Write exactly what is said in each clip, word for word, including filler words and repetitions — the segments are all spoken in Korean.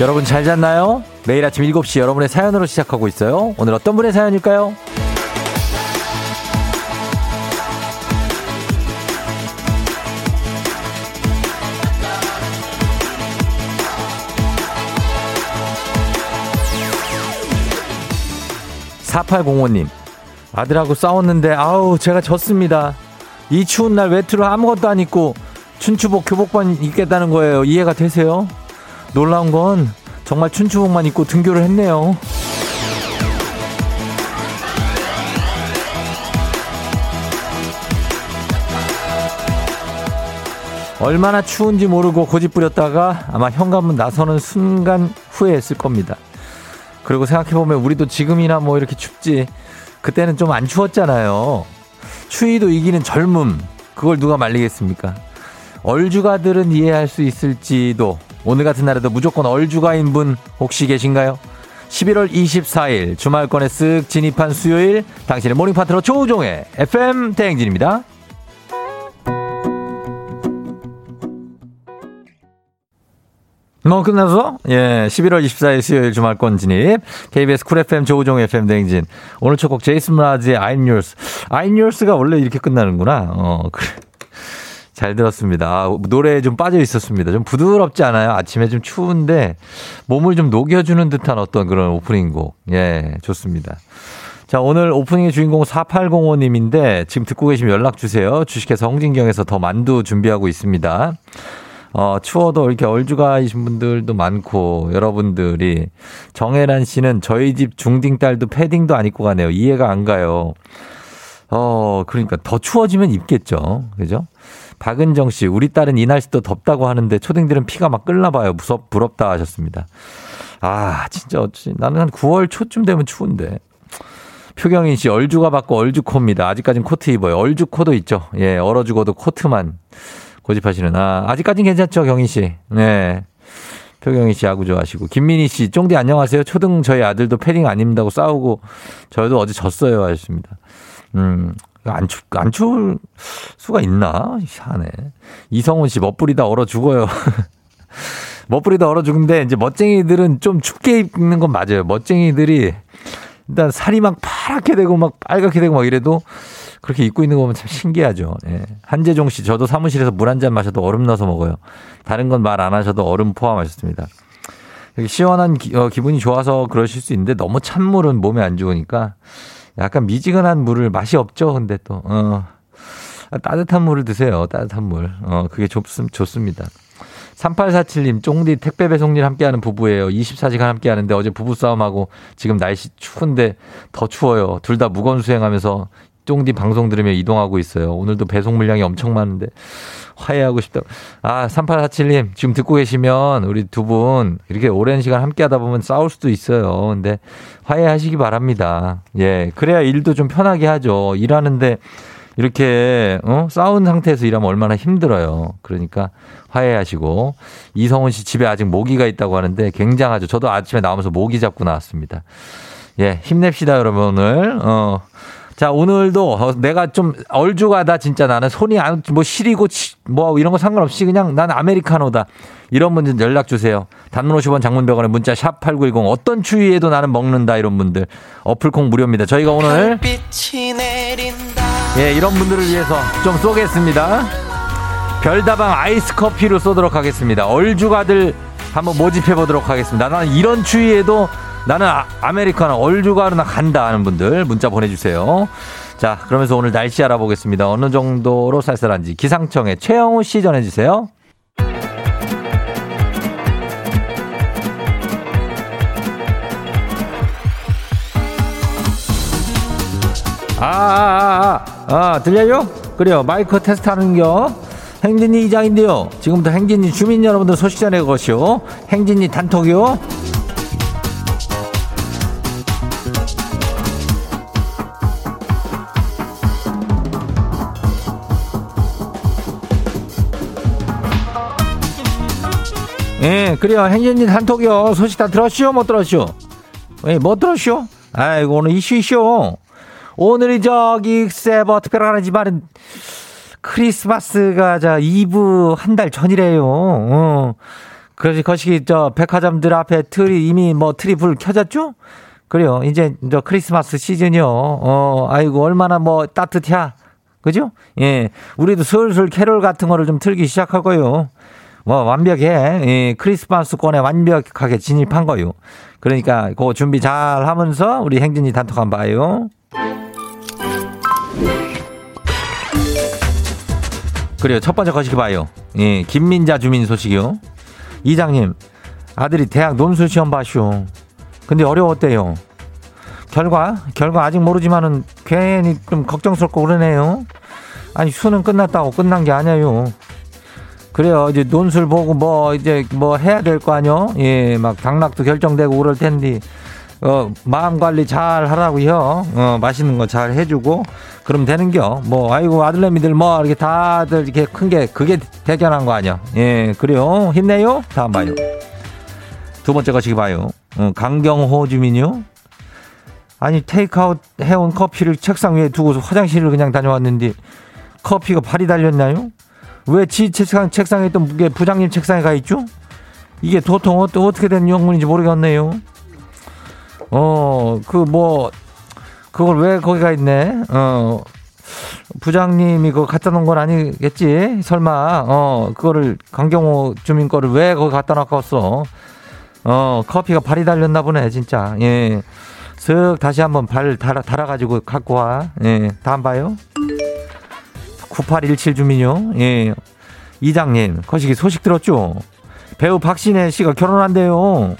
여러분 잘 잤나요? 매일 아침 일곱 시 여러분의 사연으로 시작하고 있어요. 오늘 어떤 분의 사연일까요? 사팔공오 님, 아들하고 싸웠는데 아우 제가 졌습니다. 이 추운 날 외투를 아무것도 안 입고 춘추복 교복만 입겠다는 거예요. 이해가 되세요? 놀라운 건 정말 춘추복만 입고 등교를 했네요. 얼마나 추운지 모르고 고집부렸다가 아마 현관문 나서는 순간 후회했을 겁니다. 그리고 생각해보면 우리도 지금이나 뭐 이렇게 춥지 그때는 좀 안 추웠잖아요. 추위도 이기는 젊음, 그걸 누가 말리겠습니까? 얼주가들은 이해할 수 있을지도. 오늘 같은 날에도 무조건 얼주가인 분 혹시 계신가요? 십일월 이십사일 주말권에 쓱 진입한 수요일, 당신의 모닝 파트너 조우종의 에프엠 대행진입니다. 뭐 끝났어? 예, 십일월 이십사일 수요일 주말권 진입 케이비에스 쿨 에프엠 조우종 에프엠 대행진. 오늘 첫 곡 제이슨 브라즈의 I'm Yours. I'm Yours가 원래 이렇게 끝나는구나. 어, 그래. 잘 들었습니다. 아, 노래에 좀 빠져 있었습니다. 좀 부드럽지 않아요? 아침에 좀 추운데 몸을 좀 녹여주는 듯한 어떤 그런 오프닝 곡. 예, 좋습니다. 자, 오늘 오프닝의 주인공 사팔공오 님인데 지금 듣고 계시면 연락 주세요. 주식회사 홍진경에서 더 만두 준비하고 있습니다. 어, 추워도 이렇게 얼주가이신 분들도 많고, 여러분들이. 정혜란 씨는 저희 집 중딩 딸도 패딩도 안 입고 가네요. 이해가 안 가요. 어, 그러니까 더 추워지면 입겠죠. 그죠? 박은정 씨, 우리 딸은 이 날씨도 덥다고 하는데 초딩들은 피가 막 끓나 봐요. 무섭, 부럽다 하셨습니다. 아, 진짜 어찌. 나는 한 구월 초쯤 되면 추운데. 표경인 씨, 얼주가 받고 얼주코입니다. 아직까진 코트 입어요. 얼주코도 있죠. 예, 얼어 죽어도 코트만. 고집하시는. 아, 아직까진 괜찮죠, 경희 씨. 네. 표경희 씨 야구 좋아하시고. 김민희 씨, 쫑디 안녕하세요. 초등 저희 아들도 패딩 안 입는다고 싸우고, 저희도 어제 졌어요. 하셨습니다. 음, 안 추, 안 추울 수가 있나? 이상하네. 이성훈 씨, 멋부리다 얼어 죽어요. 멋부리다 얼어 죽는데, 이제 멋쟁이들은 좀 춥게 입는 건 맞아요. 멋쟁이들이 일단 살이 막 파랗게 되고, 막 빨갛게 되고, 막 이래도, 그렇게 입고 있는 거 보면 참 신기하죠. 예. 한재종 씨, 저도 사무실에서 물 한 잔 마셔도 얼음 넣어서 먹어요. 다른 건 말 안 하셔도 얼음 포함하셨습니다. 시원한 기, 어, 기분이 좋아서 그러실 수 있는데 너무 찬물은 몸에 안 좋으니까 약간 미지근한 물을 맛이 없죠. 근데 또 어, 따뜻한 물을 드세요. 따뜻한 물. 어, 그게 좋, 좋습니다. 삼팔사칠 님, 쫑디 택배 배송일 함께하는 부부예요. 이십사 시간 함께하는데 어제 부부싸움하고 지금 날씨 추운데 더 추워요. 둘 다 무건 수행하면서 쫑디 방송 들으며 이동하고 있어요. 오늘도 배송 물량이 엄청 많은데 화해하고 싶다. 아, 삼팔사칠 님 지금 듣고 계시면 우리 두 분 이렇게 오랜 시간 함께하다 보면 싸울 수도 있어요. 근데 화해하시기 바랍니다. 예, 그래야 일도 좀 편하게 하죠. 일하는데 이렇게 어? 싸운 상태에서 일하면 얼마나 힘들어요. 그러니까 화해하시고. 이성훈 씨, 집에 아직 모기가 있다고 하는데 굉장하죠. 저도 아침에 나오면서 모기 잡고 나왔습니다. 예, 힘냅시다 여러분 오늘. 어. 자, 오늘도 내가 좀 얼주가다, 진짜 나는 손이 안, 뭐 시리고 뭐 이런 거 상관없이 그냥 난 아메리카노다, 이런 분들 연락 주세요. 단문 오십 원, 장문 백 원에 문자 샵 팔구일공. 어떤 추위에도 나는 먹는다 이런 분들 어플콩 무료입니다. 저희가 오늘 예, 이런 분들을 위해서 좀 쏘겠습니다. 별다방 아이스 커피로 쏘도록 하겠습니다. 얼주가들 한번 모집해 보도록 하겠습니다. 나는 이런 추위에도 나는 아, 아메리카노 얼주가로나 간다 하는 분들 문자 보내주세요. 자, 그러면서 오늘 날씨 알아보겠습니다. 어느 정도로 쌀쌀한지 기상청에 최영우 씨 전해주세요. 아, 아, 아, 아, 아 들려요? 그래요. 마이크 테스트하는겨. 행진이 이장인데요. 지금부터 행진이 주민 여러분들 소식 전해것이요. 행진이 단톡이요. 예, 그래요. 행진이 단톡이요. 소식 다 들었쇼? 못 들었쇼? 예, 못 들었쇼? 아이고, 오늘 이슈 이슈. 오늘이 저기, 글쎄, 뭐, 특별하지만, 크리스마스가 자, 이브 한 달 전이래요. 어. 그래서 거시기 저 백화점들 앞에 틀이 이미 뭐 트리플 켜졌죠? 그래요. 이제 저 크리스마스 시즌이요. 어, 아이고 얼마나 뭐 따뜻해. 그죠? 예. 우리도 슬슬 캐롤 같은 거를 좀 틀기 시작할 거요. 뭐 완벽해. 예, 크리스마스권에 완벽하게 진입한 거요. 그러니까 그 준비 잘 하면서 우리 행진이 단톡 한번 봐요. 그래요. 첫 번째 거시기 봐요. 예, 김민자 주민 소식이요. 이장님, 아들이 대학 논술 시험 봐쇼. 근데 어려웠대요. 결과? 결과 아직 모르지만은 괜히 좀 걱정스럽고 그러네요. 아니, 수능 끝났다고 끝난 게 아니에요. 그래요. 이제 논술 보고 뭐 이제 뭐 해야 될 거 아뇨? 예, 막 당락도 결정되고 그럴 텐데. 어, 마음 관리 잘 하라고요. 어, 맛있는 거 잘 해주고 그럼 되는겨. 뭐 아이고 아들내미들 뭐 이렇게 다들 이렇게 큰 게 그게 대견한 거 아니야. 예, 그래요. 힘내요. 다음 봐요. 두 번째 거시기 봐요. 어, 강경호 주민요. 아니 테이크아웃 해온 커피를 책상 위에 두고서 화장실을 그냥 다녀왔는데 커피가 발이 달렸나요? 왜 지 책상, 책상에 있던 게 부장님 책상에 가 있죠? 이게 도통 어떠, 어떻게 된 영문인지 모르겠네요. 어, 그, 뭐, 그걸 왜 거기가 있네? 어, 부장님이 그거 갖다 놓은 건 아니겠지? 설마, 어, 그거를, 강경호 주민 거를 왜 거기 갖다 놨겠어? 어, 커피가 발이 달렸나 보네, 진짜. 예. 슥 다시 한번 발 달아, 달아가지고 갖고 와. 예. 다음 봐요. 구팔일칠 주민요. 예. 이장님, 거시기 소식 들었죠? 배우 박신혜 씨가 결혼한대요.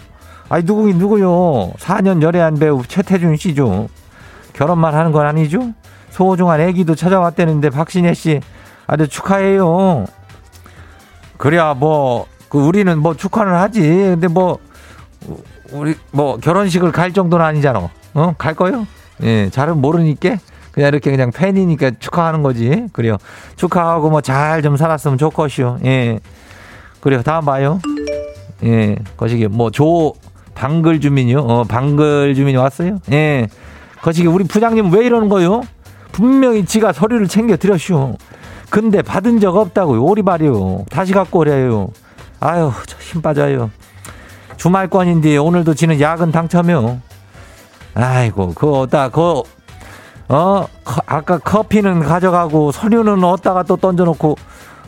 아니 누구긴 누구요. 사 년 열애한 배우 최태준 씨죠. 결혼만 하는 건 아니죠. 소중한 애기도 찾아왔다는데 박신혜 씨 아주 축하해요. 그래야 뭐 그 우리는 뭐 축하는 하지. 근데 뭐 우리 뭐 결혼식을 갈 정도는 아니잖아. 어? 갈 거요? 예, 잘은 모르니까 그냥 이렇게 그냥 팬이니까 축하하는 거지. 그래요. 축하하고 뭐 잘 좀 살았으면 좋겠슈. 예. 그래요. 다음 봐요. 예. 거시기 뭐 조 방글 주민이요. 어, 방글 주민이 왔어요. 예. 거시기 우리 부장님 왜 이러는 거요? 분명히 지가 서류를 챙겨 드렸슈. 근데 받은 적 없다고요. 오리발이요. 다시 갖고 오래요. 아유, 저 힘 빠져요. 주말권인데 오늘도 지는 야근 당첨이요. 아이고, 그거 어디다 그 어, 거, 아까 커피는 가져가고 서류는 어디다가 또 던져놓고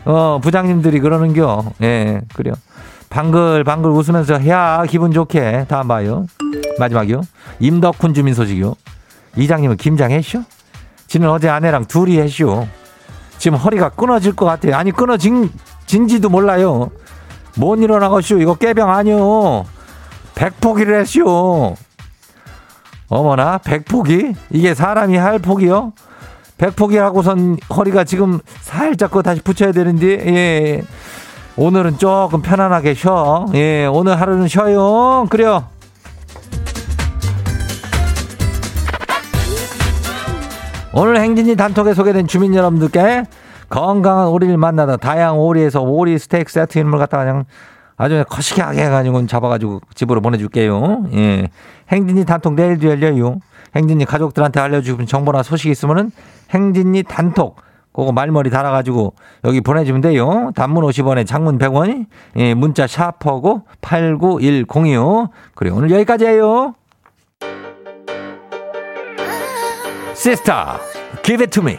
어, 부장님들이 그러는겨. 예, 그래요. 방글방글 방글 웃으면서 해야 기분 좋게. 다음 봐요. 마지막이요. 임덕훈 주민 소식이요. 이장님은 김장했쇼? 지는 어제 아내랑 둘이 했쇼. 지금 허리가 끊어질 것 같아요. 아니 끊어진지도 몰라요. 못 일어나겠쇼. 이거 깨병 아니요. 백포기를 했쇼. 어머나 백포기? 이게 사람이 할 포기요? 백포기 하고선 허리가 지금 살짝 그 다시 붙여야 되는데 예. 오늘은 조금 편안하게 쉬어. 예, 오늘 하루는 쉬어요. 그래요. 오늘 행진이 단톡에 소개된 주민 여러분들께 건강한 오리를 만나다 다양한 오리에서 오리 스테이크 세트 인물 갖다 그냥 아주 거시기하게 해가지고 잡아가지고 집으로 보내줄게요. 예, 행진이 단톡 내일도 열려요. 행진이 가족들한테 알려주고 정보나 소식이 있으면은 행진이 단톡. 그거 말머리 달아가지고 여기 보내주면 돼요. 단문 오십 원에 장문 백 원이 예, 문자 샤퍼고 팔구일공이요. 그래 오늘 여기까지예요. Sister, give it to me.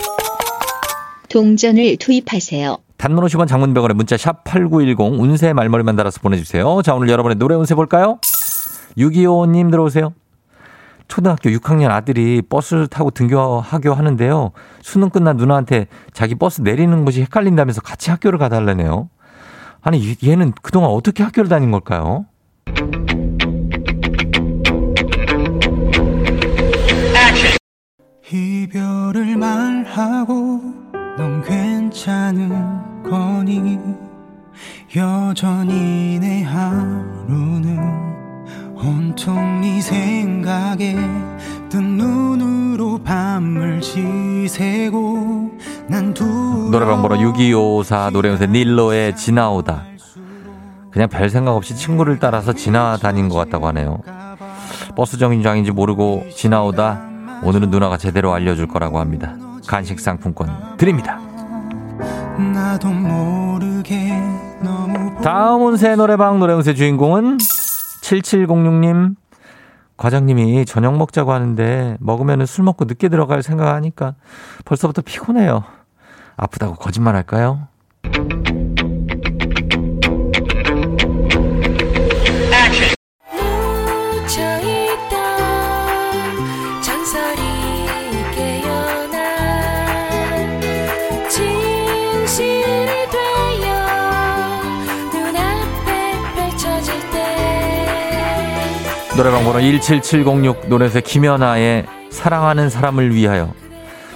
동전을 투입하세요. 단문 오십 원 장문 백 원에 문자 샵 팔구일공 운세 말머리만 달아서 보내주세요. 자 오늘 여러분의 노래 운세 볼까요? 육이오오님 들어오세요. 초등학교 육 학년 아들이 버스 타고 등교하교 하는데요. 수능 끝난 누나한테 자기 버스 내리는 곳이 헷갈린다면서 같이 학교를 가달라네요. 아니 얘는 그동안 어떻게 학교를 다닌 걸까요? 이별을 말하고 넌 괜찮은 거니 여전히 내 하루는 온통 네 생각에 뜬 눈으로 밤을 지새고 난 두려워. 노래방 번호 육이오사 노래연세 닐로의 지나오다. 그냥 별 생각 없이 친구를 따라서 지나다닌 것 같다고 하네요. 버스 정류장인지 모르고 지나오다 오늘은 누나가 제대로 알려줄 거라고 합니다. 간식 상품권 드립니다. 나도 모르게 너무 다음 운세 노래방 노래 운세 주인공은 칠칠공육 님. 과장님이 저녁 먹자고 하는데 먹으면 술 먹고 늦게 들어갈 생각하니까 벌써부터 피곤해요. 아프다고 거짓말할까요? 노래방 번호 일칠칠공육 노래에서 김연아의 사랑하는 사람을 위하여.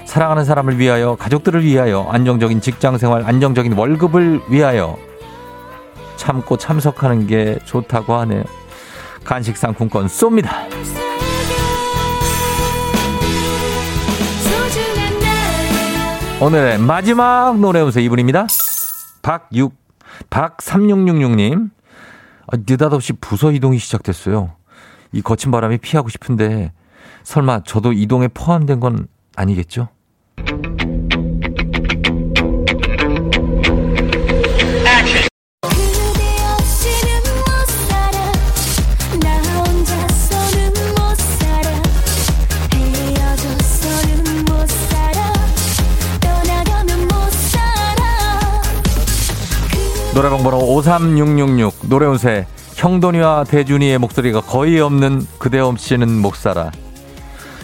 사랑하는 사람을 위하여, 가족들을 위하여, 안정적인 직장생활, 안정적인 월급을 위하여 참고 참석하는 게 좋다고 하네요. 간식 상품권 쏩니다. 오늘의 마지막 노래운세 이분입니다. 박육, 박삼육육육 님. 느닷없이 부서 이동이 시작됐어요. 이 거친 바람이 피하고 싶은데 설마 저도 이동에 포함된 건 아니겠죠? 노래방 번호 오삼육육육 노래운세 형돈이와 대준이의 목소리가 거의 없는 그대 없이는 못 살아.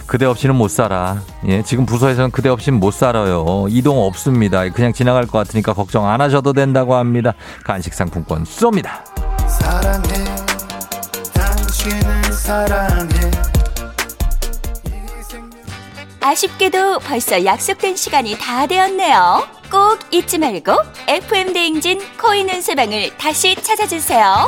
그대 없이는 못 살아. 예, 지금 부서에서는 그대 없이는 못 살아요. 이동 없습니다. 그냥 지나갈 것 같으니까 걱정 안 하셔도 된다고 합니다. 간식 상품권 쏩니다. 사랑해, 당신을 사랑해. 아쉽게도 벌써 약속된 시간이 다 되었네요. 꼭 잊지 말고 에프엠 대행진 코인 운세방을 다시 찾아주세요.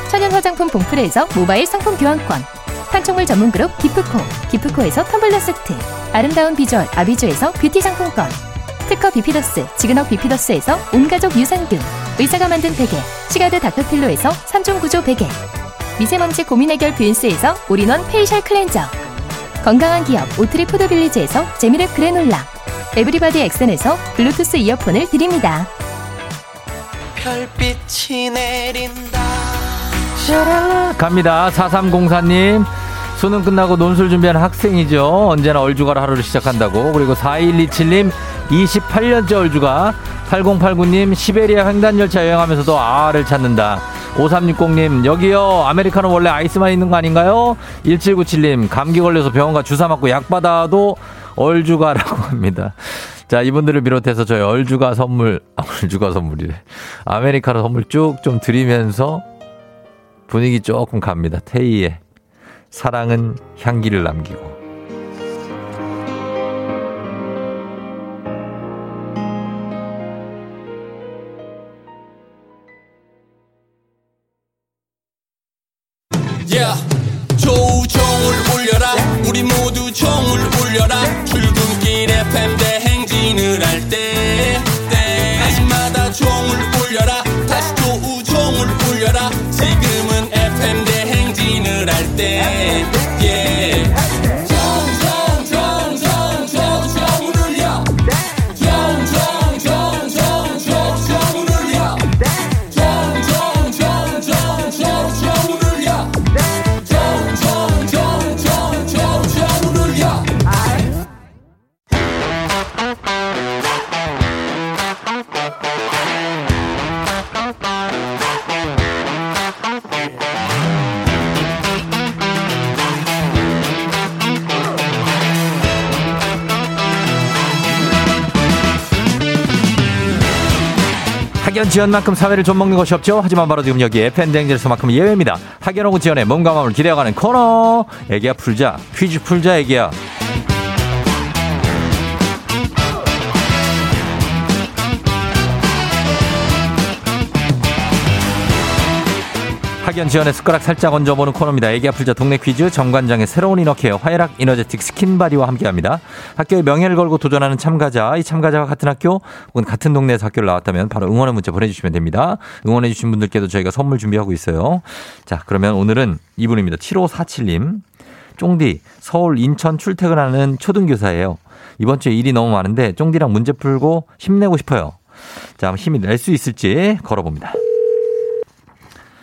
천연화장품 봉프레에서 모바일 상품 교환권, 판촉물 전문그룹 기프코, 기프코에서 텀블러 세트, 아름다운 비주얼 아비주에서 뷰티 상품권, 특허 비피더스, 지그넉 비피더스에서 온가족 유산균, 의사가 만든 베개, 시가드 닥터필로에서 삼 종 구조 베개, 미세먼지 고민 해결 뷰인스에서 올인원 페이셜 클렌저, 건강한 기업 오트리 푸드빌리지에서 재미랩 그래놀라, 에브리바디 엑센에서 블루투스 이어폰을 드립니다. 별빛이 내린다. 갑니다. 사삼공사 님. 수능 끝나고 논술 준비하는 학생이죠. 언제나 얼주가로 하루를 시작한다고. 그리고 사일이칠 님. 이십팔 년째 얼주가. 팔공팔구 님. 시베리아 횡단열차 여행하면서도 아아를 찾는다. 오삼육공 님. 여기요. 아메리카노 원래 아이스만 있는 거 아닌가요? 일칠구칠 님. 감기 걸려서 병원가 주사 맞고 약 받아도 얼주가라고 합니다. 자, 이분들을 비롯해서 저희 얼주가 선물, 얼주가 선물이래. 아메리카노 선물 쭉 좀 드리면서 분위기 조금 갑니다. 태희의 사랑은 향기를 남기고. Yeah. 조우종을 울려라. Yeah. 우리 모두 종을 울려라. Yeah. 출근길 에프엠 대행진을 할 때 때마다 종을 울려라. 다시 조우종을 울려라. 지금은 에프엠 대행진을 할 때 yeah. 학연 지연만큼 사회를 좀먹는 것이 없죠. 하지만 바로 지금 여기 에프엔댕젤에서만큼 예외입니다. 학연 혹은 지연의 몸과 마음을 기대어가는 코너. 애기야 풀자. 퀴즈 풀자 애기야. 학연 지연의 숟가락 살짝 얹어보는 코너입니다. 애기야 풀자 동네 퀴즈. 정관장의 새로운 이너케어 화해락 이너제틱 스킨바디와 함께합니다. 학교의 명예를 걸고 도전하는 참가자. 이 참가자와 같은 학교 혹은 같은 동네에서 학교를 나왔다면 바로 응원의 문자 보내주시면 됩니다. 응원해 주신 분들께도 저희가 선물 준비하고 있어요. 자, 그러면 오늘은 이분입니다. 칠오사칠님. 쫑디 서울 인천 출퇴근하는 초등교사예요. 이번 주에 일이 너무 많은데 쫑디랑 문제 풀고 힘내고 싶어요. 자, 힘이 낼 수 있을지 걸어봅니다.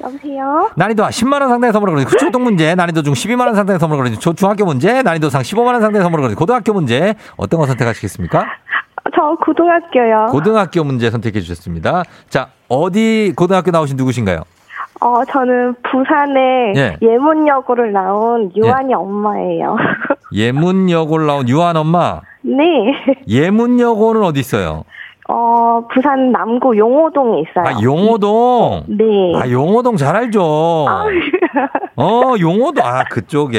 여보세요? 난이도가 십만 원 상당의 선물을 걸어주는 초등 문제, 난이도 중 십이만 원 상당의 선물을 걸어주는 중학교 문제, 난이도 상 십오만 원 상당의 선물을 걸어주는 고등학교 문제, 어떤 거 선택하시겠습니까? 저 고등학교요. 고등학교 문제 선택해 주셨습니다. 자, 어디 고등학교 나오신 누구신가요? 어, 저는 부산에 예. 예문여고를 나온 유한이 예. 엄마예요. 예문여고를 나온 유한 엄마? 네. 예문여고는 어디 있어요? 어, 부산 남구 용호동에 있어요. 아, 용호동? 네. 아, 용호동 잘 알죠? 아. 어, 용호동. 아, 그쪽에.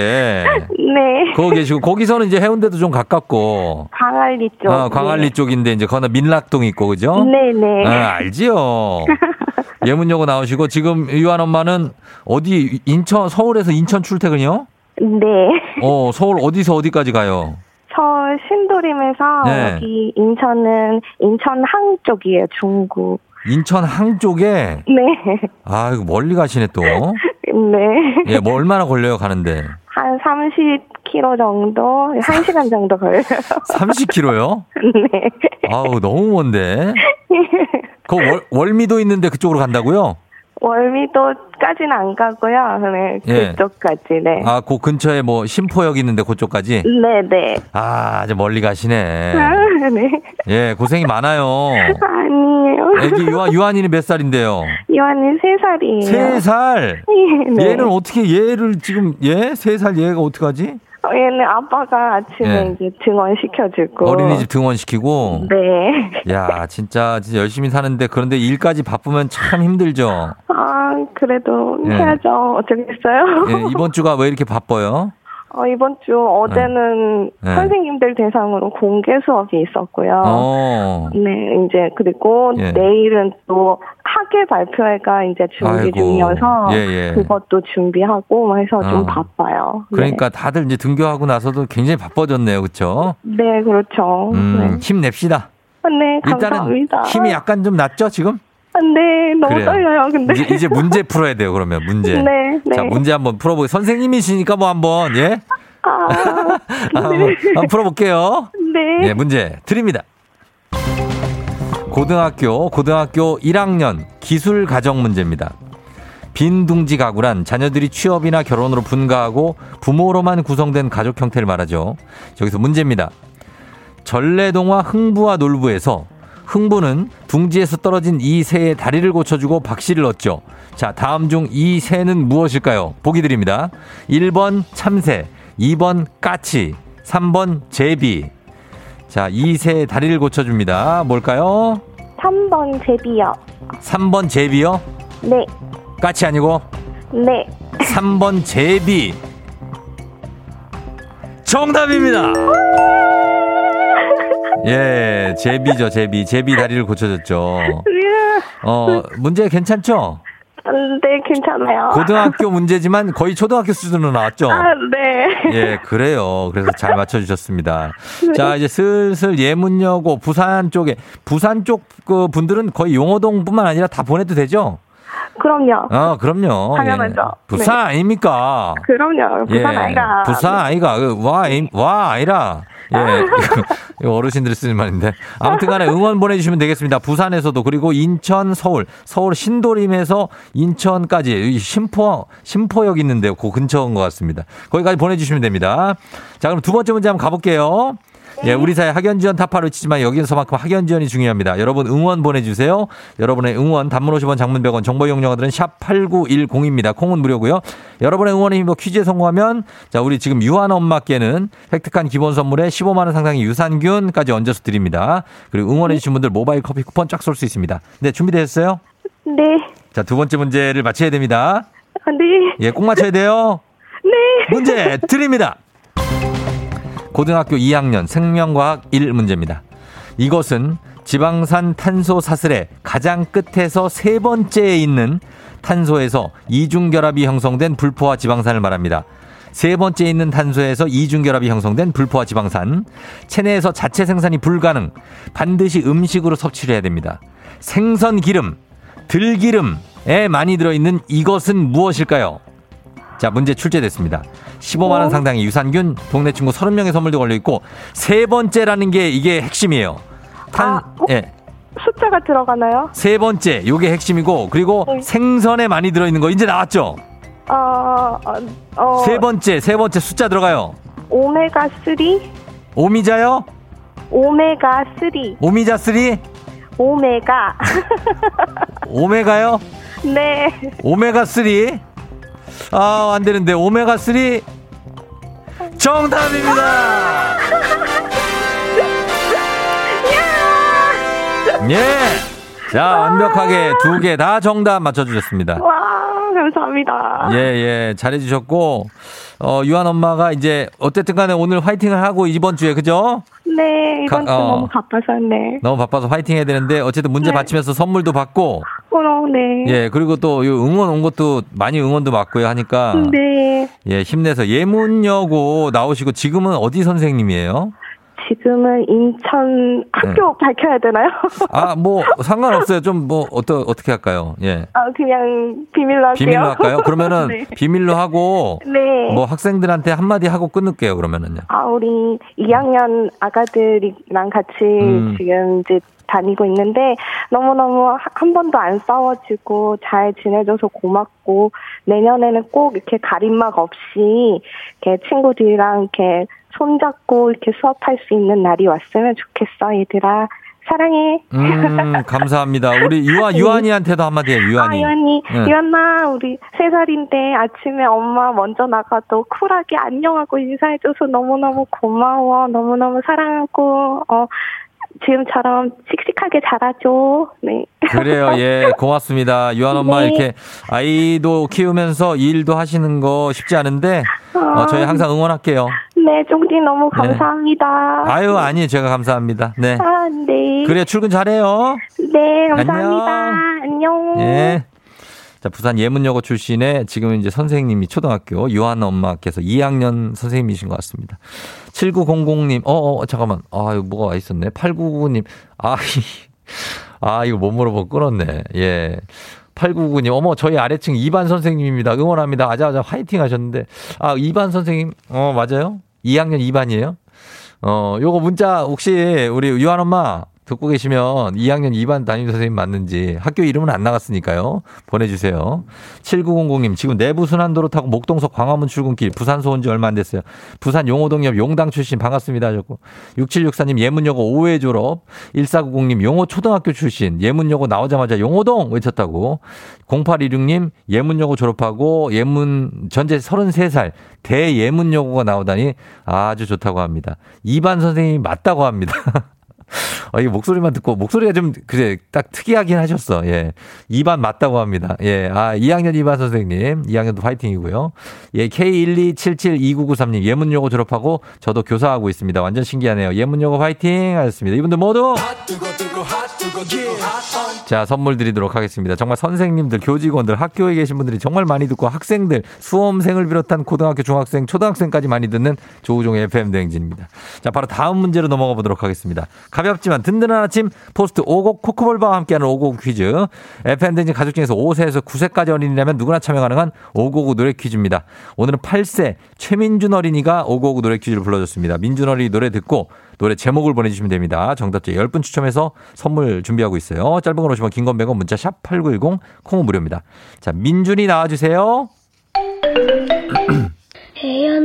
네. 거기 계시고, 거기서는 이제 해운대도 좀 가깝고. 광안리 쪽. 어, 광안리 네. 쪽인데, 이제 거기는 민락동 있고, 그죠? 네네. 아, 알지요. 예문여고 나오시고, 지금 유한 엄마는 어디, 인천, 서울에서 인천 출퇴근이요? 네. 어, 서울 어디서 어디까지 가요? 서울 신도림에서 네. 여기 인천은 인천항 쪽이에요. 중구. 인천항 쪽에? 네. 아, 이거 멀리 가시네 또. 네. 예, 뭐 얼마나 걸려요 가는데? 한 삼십 킬로미터 정도, 한 시간 정도 걸려요. 삼십 킬로미터요? 네. 아우, 너무 먼데. 그 월, 월미도 있는데 그쪽으로 간다고요? 월미도까지는 안 가고요. 네, 예. 그쪽까지, 네. 아, 그 근처에 뭐, 심포역 있는데, 그쪽까지? 네네. 아, 아주 멀리 가시네. 아, 네. 예, 고생이 많아요. 아니에요. 애기 유한, 유한이는 몇 살인데요? 유한이는 세 살이에요. 세 살? 네. 얘는 어떻게, 얘를 지금, 얘? 세 살 얘가 어떡하지? 어, 얘는 아빠가 아침에 예. 이제 등원시켜주고. 어린이집 등원시키고? 네. 야, 진짜, 진짜 열심히 사는데, 그런데 일까지 바쁘면 참 힘들죠? 아, 그래도 예. 해야죠. 어쩌겠어요? 예, 이번 주가 왜 이렇게 바빠요? 어, 이번 주 어제는 네. 선생님들 대상으로 공개 수업이 있었고요. 오. 네, 이제 그리고 예. 내일은 또 학예 발표회가 이제 준비 아이고. 중이어서 예, 예. 그것도 준비하고 해서 좀 어. 바빠요. 그러니까 네. 다들 이제 등교하고 나서도 굉장히 바빠졌네요, 그렇죠? 네, 그렇죠. 음, 네. 힘냅시다. 네, 감사합니다. 일단은 힘이 약간 좀 났죠, 지금? 네, 너무 그래요. 떨려요. 근데 이제, 이제 문제 풀어야 돼요. 그러면 문제. 네, 네. 자, 문제 한번 풀어보세요. 선생님이시니까 뭐 한번 예. 아, 한번, 네. 한번 풀어볼게요. 네. 네, 문제 드립니다. 고등학교 고등학교 일 학년 기술 가정 문제입니다. 빈 둥지 가구란 자녀들이 취업이나 결혼으로 분가하고 부모로만 구성된 가족 형태를 말하죠. 여기서 문제입니다. 전래동화 흥부와 놀부에서 흥부는 둥지에서 떨어진 이 새의 다리를 고쳐주고 박씨를 얻죠. 자, 다음 중 이 새는 무엇일까요? 보기 드립니다. 일 번 참새, 이 번 까치, 삼 번 제비. 자, 이 세 다리를 고쳐줍니다. 뭘까요? 삼 번 제비요. 삼 번 제비요? 네. 까치 아니고? 네. 삼 번 제비. 정답입니다. 예, 제비죠, 제비. 제비 다리를 고쳐줬죠. 어, 문제 괜찮죠? 네, 괜찮아요. 고등학교 문제지만 거의 초등학교 수준으로 나왔죠? 아, 네. 예, 그래요. 그래서 잘 맞춰주셨습니다. 네. 자, 이제 슬슬 예문여고, 부산 쪽에, 부산 쪽 그 분들은 거의 용호동 뿐만 아니라 다 보내도 되죠? 그럼요. 아, 그럼요. 당연하죠. 예. 부산 네. 아닙니까? 그럼요. 부산 예. 아이가. 부산 아이가. 와, 와, 아이라. 예. 이거 어르신들이 쓰는 말인데. 아무튼 간에 응원 보내주시면 되겠습니다. 부산에서도. 그리고 인천, 서울. 서울 신도림에서 인천까지. 심포, 심포역 있는데요. 그 근처인 것 같습니다. 거기까지 보내주시면 됩니다. 자, 그럼 두 번째 문제 한번 가볼게요. 예, 우리 사회 학연지원 타파를 외치지만 여기서만큼 학연지원이 중요합니다. 여러분 응원 보내주세요. 여러분의 응원 단문 오십 원 장문 백 원 정보 이용료들은 샵 팔구일공입니다. 콩은 무료고요. 여러분의 응원의 힘으로 퀴즈에 성공하면 자 우리 지금 유한 엄마께는 획득한 기본 선물에 십오만 원 상당의 유산균까지 얹어서 드립니다. 그리고 응원해 주신 분들 모바일 커피 쿠폰 쫙 쏠 수 있습니다. 네, 준비되셨어요? 네. 자, 두 번째 문제를 맞춰야 됩니다. 네. 예, 꼭 맞춰야 돼요. 네. 문제 드립니다. 고등학교 이 학년 생명과학 일 문제입니다. 이것은 지방산 탄소 사슬의 가장 끝에서 세 번째에 있는 탄소에서 이중결합이 형성된 불포화 지방산을 말합니다. 세 번째에 있는 탄소에서 이중결합이 형성된 불포화 지방산. 체내에서 자체 생산이 불가능. 반드시 음식으로 섭취를 해야 됩니다. 생선기름, 들기름에 많이 들어있는 이것은 무엇일까요? 자, 문제 출제됐습니다. 십오만 원 상당의 유산균, 동네 친구 서른 명의 선물도 걸려있고, 세 번째라는 게 이게 핵심이에요. 탄, 아, 예. 숫자가 들어가나요? 세 번째, 요게 핵심이고, 그리고 네. 생선에 많이 들어있는 거, 이제 나왔죠? 어, 어, 어. 세 번째, 세 번째 숫자 들어가요. 오메가삼? 오미자요? 오메가삼. 오미자삼? 오메가. 오메가요? 네. 오메가삼? 아, 안 되는데. 오메가삼 정답입니다. 예. 자, 완벽하게 두 개 다 정답 맞춰주셨습니다. 와, 감사합니다. 예, 예. 잘해주셨고, 어, 유한 엄마가 이제 어쨌든 간에 오늘 화이팅을 하고 이번 주에, 그죠? 네, 이번 주 어, 너무 바빠서였네. 너무 바빠서 화이팅 해야 되는데, 어쨌든 문제 네. 받치면서 선물도 받고, 어, 네. 예, 그리고 또 응원 온 것도 많이 응원도 받고요 하니까. 네. 예, 힘내서 예문여고 나오시고 지금은 어디 선생님이에요? 지금은 인천 학교 네. 밝혀야 되나요? 아, 뭐 상관없어요. 좀 뭐 어떠 어떻게 할까요? 예. 아, 그냥 비밀로 할게요. 비밀로 할까요? 그러면은 네. 비밀로 하고 네. 뭐 학생들한테 한마디 하고 끊을게요. 그러면은요. 아, 우리 이 학년 아가들이랑 같이 음. 지금 이제 다니고 있는데 너무너무 한 번도 안 싸워지고 잘 지내줘서 고맙고 내년에는 꼭 이렇게 가림막 없이 이렇게 친구들이랑 이렇게 손잡고 이렇게 수업할 수 있는 날이 왔으면 좋겠어, 얘들아. 사랑해. 음, 감사합니다. 우리 유아, 유한이한테도 한마디 해요, 유한이. 아, 유한이. 응. 유한아, 우리 세 살인데 아침에 엄마 먼저 나가도 쿨하게 안녕하고 인사해줘서 너무너무 고마워. 너무너무 사랑하고, 어, 지금처럼 씩씩하게 자라줘. 네. 그래요. 예, 고맙습니다. 유한 엄마 네. 이렇게 아이도 키우면서 일도 하시는 거 쉽지 않은데 어... 어, 저희 항상 응원할게요. 네, 쫑디 너무 감사합니다. 네. 아유, 아니 제가 감사합니다. 네. 아, 네. 그래, 출근 잘해요. 네, 감사합니다. 안녕. 안녕. 예. 자, 부산 예문여고 출신의 지금 이제 선생님이 초등학교 유한 엄마께서 이 학년 선생님이신 것 같습니다. 칠구공공님, 어어, 잠깐만. 아, 이거 뭐가 있었네. 팔구구구님, 아, 아, 이거 못 물어보고 끊었네. 예. 팔구구구님, 어머, 저희 아래층 이반 선생님입니다. 응원합니다. 아자아자 화이팅 하셨는데. 아, 이반 선생님, 어, 맞아요? 이 학년 이반이에요? 어, 요거 문자 혹시 우리 유한 엄마 듣고 계시면 이 학년 이 반 담임선생님 맞는지 학교 이름은 안 나갔으니까요. 보내주세요. 칠구공공 님 지금 내부 순환도로 타고 목동서 광화문 출근길 부산소 온 지 얼마 안 됐어요. 부산 용호동 옆 용당 출신 반갑습니다 하셨고 육칠육사 님 예문여고 오 회 졸업 일사구공 님 용호 초등학교 출신 예문여고 나오자마자 용호동 외쳤다고 공팔이육 님 예문여고 졸업하고 예문 전제 서른세 살 대예문여고가 나오다니 아주 좋다고 합니다. 이 반 선생님이 맞다고 합니다. 아, 이 목소리만 듣고, 목소리가 좀, 그래, 딱 특이하긴 하셨어. 예. 이 반 맞다고 합니다. 예. 아, 이 학년 이 반 선생님. 이 학년도 화이팅이고요. 예. 케이 일이칠칠이구구삼 님. 예문여고 졸업하고 저도 교사하고 있습니다. 완전 신기하네요. 예문여고 화이팅! 하셨습니다. 이분들 모두! 자, 선물 드리도록 하겠습니다. 정말 선생님들, 교직원들, 학교에 계신 분들이 정말 많이 듣고 학생들, 수험생을 비롯한 고등학교, 중학생, 초등학생까지 많이 듣는 조우종의 에프엠 대행진입니다. 자, 바로 다음 문제로 넘어가 보도록 하겠습니다. 가볍지만 든든한 아침 포스트 오곡 코코볼바와 함께하는 오곡 퀴즈. 에프엠 대행진 가족 중에서 오 세에서 구 세까지 어린이라면 누구나 참여 가능한 오곡 노래 퀴즈입니다. 오늘은 팔 세 최민준 어린이가 오곡 노래 퀴즈를 불러줬습니다. 민준 어린이 노래 듣고 노래 제목을 보내주시면 됩니다. 정답자 십 분 추첨해서 선물 준비하고 있어요. 짧은 걸 오시면 긴 건 백 원 문자 샵 팔구일공 콩은 무료입니다. 자, 민준이 나와주세요. 해야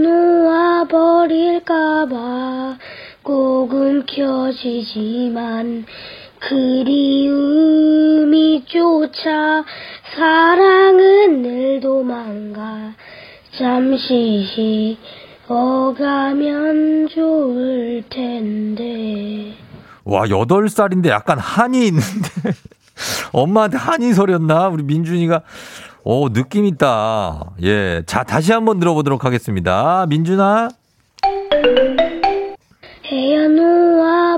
놓아버릴까봐 꼭은 켜지지만 그리움이 쫓아 사랑은 늘 도망가 잠시 쉬어가면 좋을 텐데. 와, 여덟 살인데 약간 한이 있는데 엄마한테 한이 서렸나? 우리 민준이가. 오, 느낌 있다. 예, 자, 다시 한번 들어보도록 하겠습니다. 민준아. 해야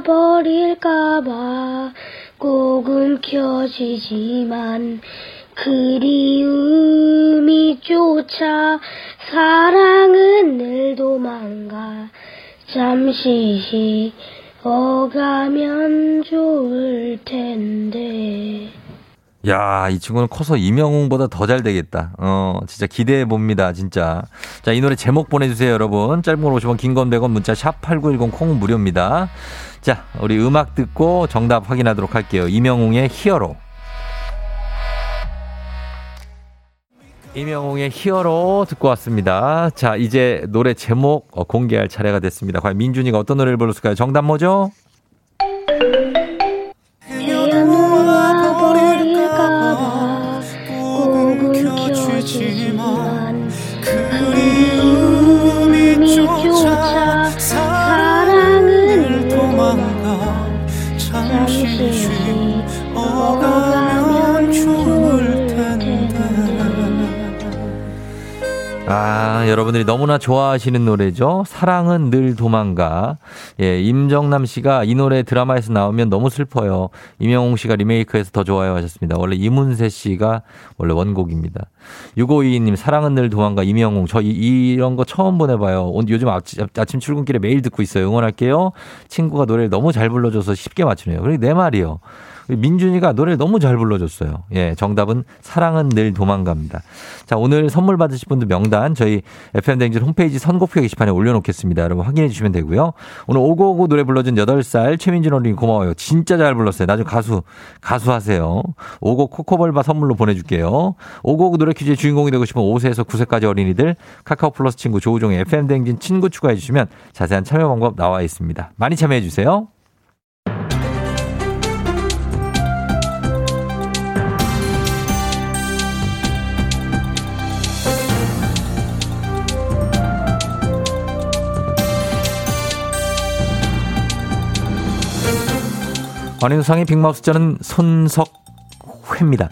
놓아버릴까봐 꼭은 켜지지만 그리움이 쫓아 사랑은 늘 도망가 잠시 쉬어가면 좋을 텐데. 야, 이 친구는 커서 이명웅보다 더 잘 되겠다. 어, 진짜 기대해 봅니다, 진짜. 자, 이 노래 제목 보내주세요, 여러분. 짧은 걸 오시면 긴 건 백 원 문자 샵 팔구일공 콩 무료입니다. 자, 우리 음악 듣고 정답 확인하도록 할게요. 이명웅의 히어로. 이명웅의 히어로 듣고 왔습니다. 자, 이제 노래 제목 공개할 차례가 됐습니다. 과연 민준이가 어떤 노래를 불렀을까요? 정답 뭐죠? 아, 여러분들이 너무나 좋아하시는 노래죠. 사랑은 늘 도망가. 예, 임정남 씨가 이 노래 드라마에서 나오면 너무 슬퍼요. 임영웅 씨가 리메이크해서 더 좋아요 하셨습니다. 원래 이문세 씨가 원래 원곡입니다. 육오이이 님 사랑은 늘 도망가 임영웅. 저 이, 이런 거 처음 보내봐요. 요즘 아침, 아침 출근길에 매일 듣고 있어요. 응원할게요. 친구가 노래를 너무 잘 불러줘서 쉽게 맞추네요. 그러니 내 말이요. 민준이가 노래를 너무 잘 불러줬어요. 예, 정답은 사랑은 늘 도망갑니다. 자, 오늘 선물 받으실 분들 명단 저희 에프엠 대행진 홈페이지 선곡표 게시판에 올려놓겠습니다. 여러분 확인해 주시면 되고요. 오늘 오고오고 노래 불러준 여덟 살 최민준 어린이 고마워요. 진짜 잘 불렀어요. 나중에 가수, 가수 하세요. 오고 코코벌바 선물로 보내줄게요. 오고오고 노래 퀴즈의 주인공이 되고 싶은 오 세에서 구 세까지 어린이들 카카오 플러스 친구 조우종의 에프엠 대행진 친구 추가해 주시면 자세한 참여 방법 나와 있습니다. 많이 참여해 주세요. 관윤상의 빅마우스 저는 손석회입니다.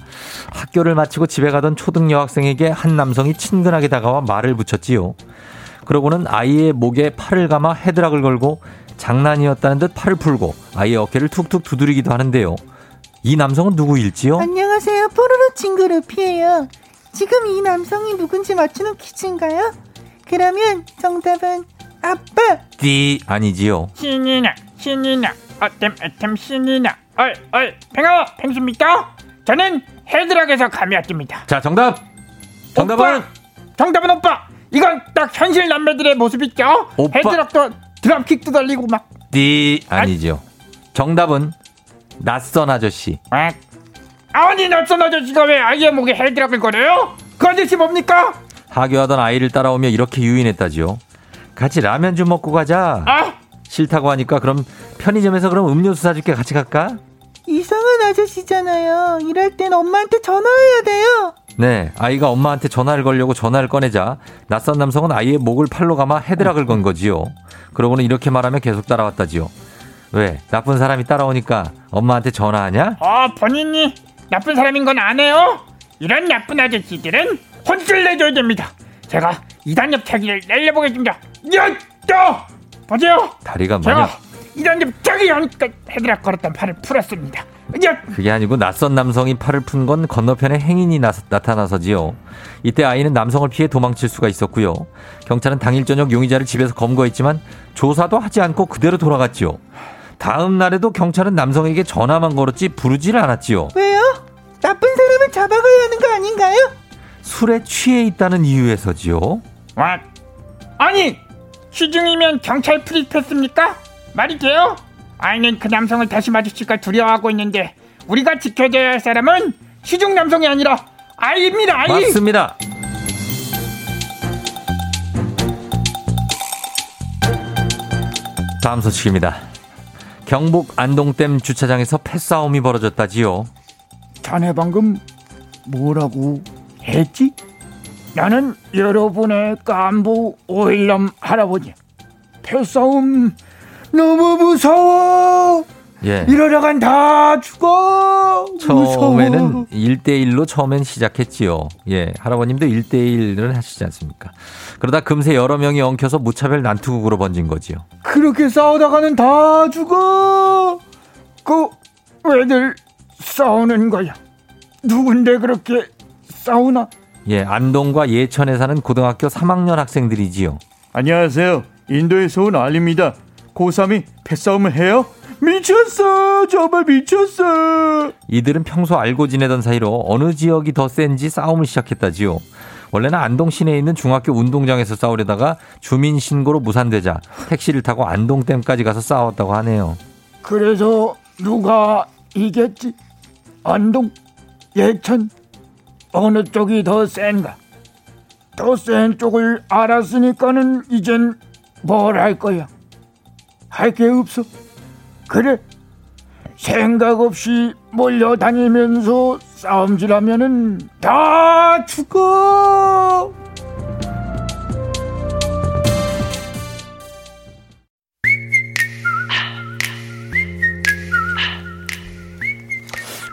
학교를 마치고 집에 가던 초등 여학생에게 한 남성이 친근하게 다가와 말을 붙였지요. 그러고는 아이의 목에 팔을 감아 헤드락을 걸고 장난이었다는 듯 팔을 풀고 아이의 어깨를 툭툭 두드리기도 하는데요. 이 남성은 누구일지요? 안녕하세요. 뽀로로 친구 루피예요. 지금 이 남성이 누군지 맞추는 퀴즈인가요? 그러면 정답은 아빠! 띠 아니지요. 신이나 신이나 어템 어템 신이나 얼얼 팽어 팽수입니까? 저는 헤드락에서 감이 왔습니다. 자, 정답. 정답은 오빠. 정답은 오빠. 이건 딱 현실 남매들의 모습이죠. 오빠. 헤드락도 드럼킥도 달리고 막. 띠 아니죠. 아니. 정답은 낯선 아저씨. 아니 낯선 아저씨가 왜 아이의 목에 헤드락을 거려요? 그 아저씨 뭡니까? 하교하던 아이를 따라오며 이렇게 유인했다지요. 같이 라면 좀 먹고 가자. 아? 싫다고 하니까 그럼 편의점에서 그럼 음료수 사줄게 같이 갈까? 이상한 아저씨잖아요. 이럴 땐 엄마한테 전화해야 돼요. 네, 아이가 엄마한테 전화를 걸려고 전화를 꺼내자 낯선 남성은 아이의 목을 팔로 감아 헤드락을 건 거지요. 그러고는 이렇게 말하며 계속 따라왔다지요. 왜? 나쁜 사람이 따라오니까 엄마한테 전화하냐? 아, 어, 본인이 나쁜 사람인 건 안 해요. 이런 나쁜 아저씨들은 혼쭐 내줘야 됩니다. 제가 이단협차기를 날려보겠습니다. 야, 또! 보세요. 다리가 뭐냐? 이단협차기 하니까 헤드락 걸었던 팔을 풀었습니다. 그게 아니고 낯선 남성이 팔을 푼 건 건너편에 행인이 나, 나타나서지요. 이때 아이는 남성을 피해 도망칠 수가 있었고요. 경찰은 당일 저녁 용의자를 집에서 검거했지만 조사도 하지 않고 그대로 돌아갔지요. 다음 날에도 경찰은 남성에게 전화만 걸었지 부르질 않았지요. 왜요? 나쁜 사람을 잡아가야 하는 거 아닌가요? 술에 취해 있다는 이유에서지요. 와, 아니 취중이면 경찰 프리패스입니까? 말이 돼요? 아이는 그 남성을 다시 마주칠까 두려워하고 있는데 우리가 지켜줘야 할 사람은 시중 남성이 아니라 아이입니다. 아이. 맞습니다. 다음 소식입니다. 경북 안동댐 주차장에서 패싸움이 벌어졌다지요. 자네 방금 뭐라고 했지? 나는 여러분의 깐부 오일남 할아버지. 패싸움 너무 무서워. 예. 이러다간 다 죽어. 처음에는 일 대일로 처음엔 시작했지요. 예, 할아버님도 일 대일을 하시지 않습니까? 그러다 금세 여러 명이 엉켜서 무차별 난투극으로 번진 거지요. 그렇게 싸우다가는 다 죽어. 그 왜들 싸우는 거야? 누군데 그렇게 싸우나? 예, 안동과 예천에 사는 고등학교 삼 학년 학생들이지요. 안녕하세요. 인도에서 온 알리입니다. 고삼이 패싸움을 해요? 미쳤어. 정말 미쳤어. 이들은 평소 알고 지내던 사이로 어느 지역이 더 센지 싸움을 시작했다지요. 원래는 안동 시내에 있는 중학교 운동장에서 싸우려다가 주민신고로 무산되자 택시를 타고 안동댐까지 가서 싸웠다고 하네요. 그래서 누가 이겼지? 안동, 예천 어느 쪽이 더 센가? 더 센 쪽을 알았으니까는 이젠 뭘 할 거야? 할 게 없어. 그래, 생각 없이 몰려다니면서 싸움질하면은 다 죽어.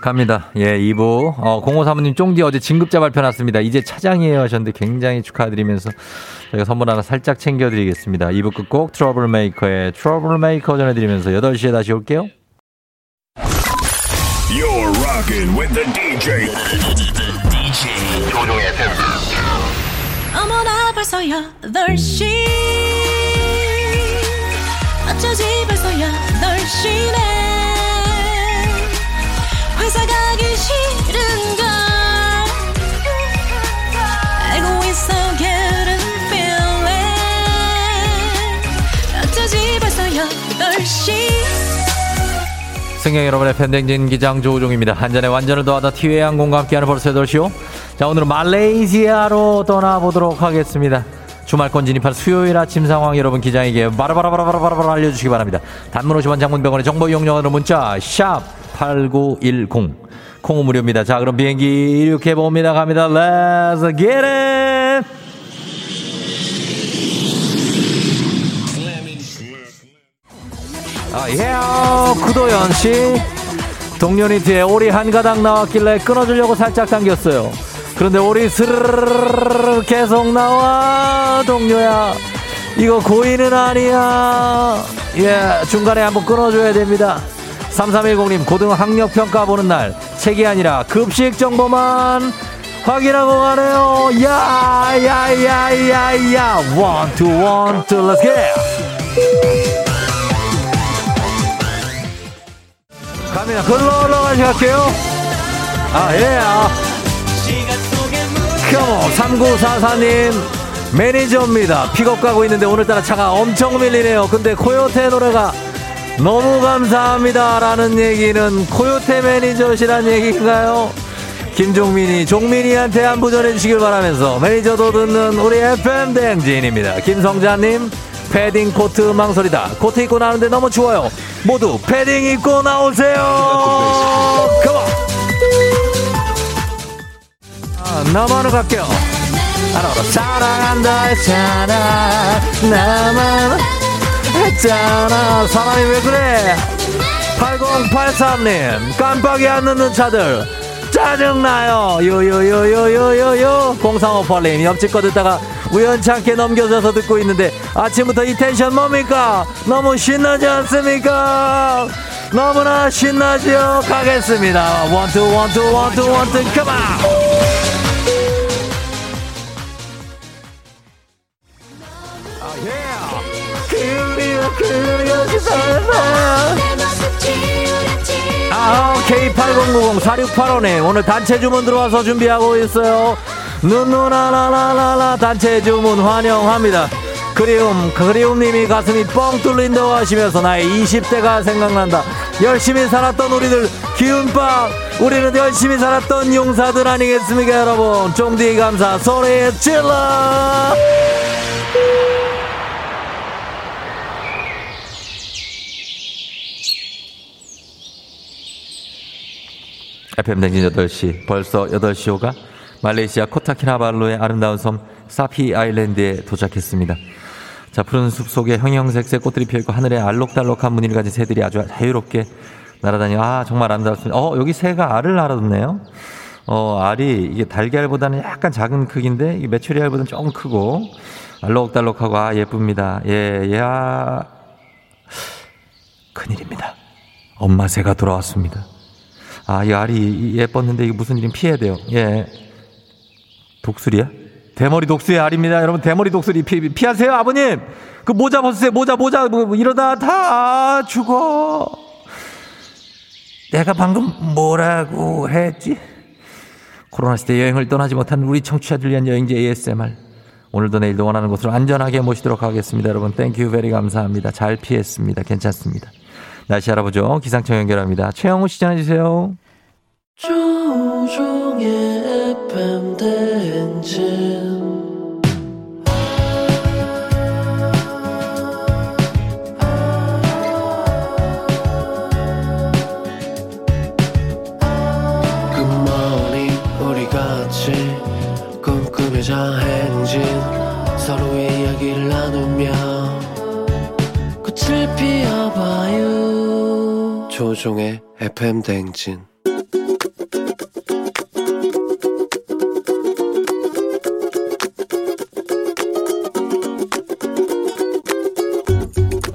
갑니다. 예, 이 부. 어, 공호 사모님 쫑디 어제 진급자 발표 났습니다. 이제 차장이에요 하셨는데 굉장히 축하드리면서 저희가 선물 하나 살짝 챙겨드리겠습니다. 이 부 끝곡 트러블메이커의 트러블메이커 전해드리면서 여덟 시에 다시 올게요. You're rocking with the 디제이. 디제이. 조종의 에프엠. 어머나 벌써 여덟 시. 어쩌지 벌써 여덟 시네. 회사 가기 싫은걸 알고 있어 getting feeling 어쩌지 벌써 여덟 시. 승객 여러분의 팬댕진 기장 조우종입니다. 한잔의 완전을 더하다 티웨이 항공과 함께하는 벌써 여덟 시요. 자, 오늘은 말레이시아로 떠나보도록 하겠습니다. 주말권 진입한 수요일 아침 상황 여러분 기장에게 바라바라바라바라바라 알려주시기 바랍니다. 단문 오십 원 장문병원의 정보 이용료로 문자 샵 팔구일공 콩은 무료입니다. 자, 그럼 비행기 이륙해봅니다. 갑니다. Let's get it. 아, 예요. 구도연 씨 동료니트에 오리 한 가닥 나왔길래 끊어주려고 살짝 당겼어요. 그런데 오리 스르르르 계속 나와. 동료야, 이거 고의는 아니야. 예, 중간에 한번 끊어줘야 됩니다. 삼삼일공님 고등학력평가 보는 날 책이 아니라 급식 정보만 확인하고 가네요. 야야야야야 원 투 원 투 렛츠 겟 갑니다. 글로 올라가시 갈게요. 아 예. 컴온. 삼구사사님 매니저입니다. 픽업 가고 있는데 오늘따라 차가 엄청 밀리네요. 근데 코요테 노래가 너무 감사합니다라는 얘기는 코요태 매니저시란 얘기인가요? 김종민이 종민이한테 안부 전해주시길 바라면서 매니저도 듣는 우리 에프엠 대행진입니다. 김성자님, 패딩 코트 망설이다. 코트 입고 나오는데 너무 추워요. 모두 패딩 입고 나오세요. 컴온. 아, 나만으로 갈게요. 알아라. 사랑한다 했잖아. 나만 했잖아. 사람이 왜 그래? 팔공팔삼 님, 깜빡이 안 넣는 차들 짜증나요. 요요요요요요요. 공삼오팔 님, 옆집 거 듣다가 우연찮게 넘겨져서 듣고 있는데 아침부터 이 텐션 뭡니까? 너무 신나지 않습니까? 너무나 신나지요. 가겠습니다. 원투 원투 원투 원투 컴온. 아 예. 그리워 그리워 아, 케이 팔공구공 사육팔오 님, 오늘 단체 주문 들어와서 준비하고 있어요. 누누라라라라 단체 주문 환영합니다. 그리움 그리움님이 가슴이 뻥 뚫린다고 하시면서 나의 이십 대가 생각난다. 열심히 살았던 우리들 기운빠, 우리는 열심히 살았던 용사들 아니겠습니까? 여러분 쫑디 감사 소리 질러. 에프엠 댕진 여덟 시, 벌써 여덟 시 오가 말레이시아 코타키나발루의 아름다운 섬 사피 아일랜드에 도착했습니다. 자, 푸른 숲속에 형형색색 꽃들이 피어있고 하늘에 알록달록한 무늬를 가진 새들이 아주 자유롭게 날아다니요. 아, 정말 아름답습니다. 어, 여기 새가 알을 날아뒀네요. 어, 알이 이게 달걀보다는 약간 작은 크기인데 이게 메추리알보다는 조금 크고 알록달록하고 아 예쁩니다. 예, 예. 아. 큰일입니다. 엄마 새가 돌아왔습니다. 아, 이 알이 예뻤는데 이게 무슨 일이면 피해야 돼요. 예. 독수리야? 대머리 독수리 알입니다. 여러분, 대머리 독수리 피, 피하세요, 아버님! 그 모자 벗으세요, 모자, 모자. 뭐, 이러다 다 죽어. 내가 방금 뭐라고 했지? 코로나 시대 여행을 떠나지 못한 우리 청취자들 위한 여행지 에이에스엠알. 오늘도 내일도 원하는 곳으로 안전하게 모시도록 하겠습니다. 여러분, 땡큐 베리 감사합니다. 잘 피했습니다. 괜찮습니다. 날씨 알아보죠. 기상청 연결합니다. 최영우 씨 전해주세요. 굿모닝 우리 같이 꿈꾸며자 행진 서로의 이야기를 나누며 피어봐요. 조종의 에프엠 대행진.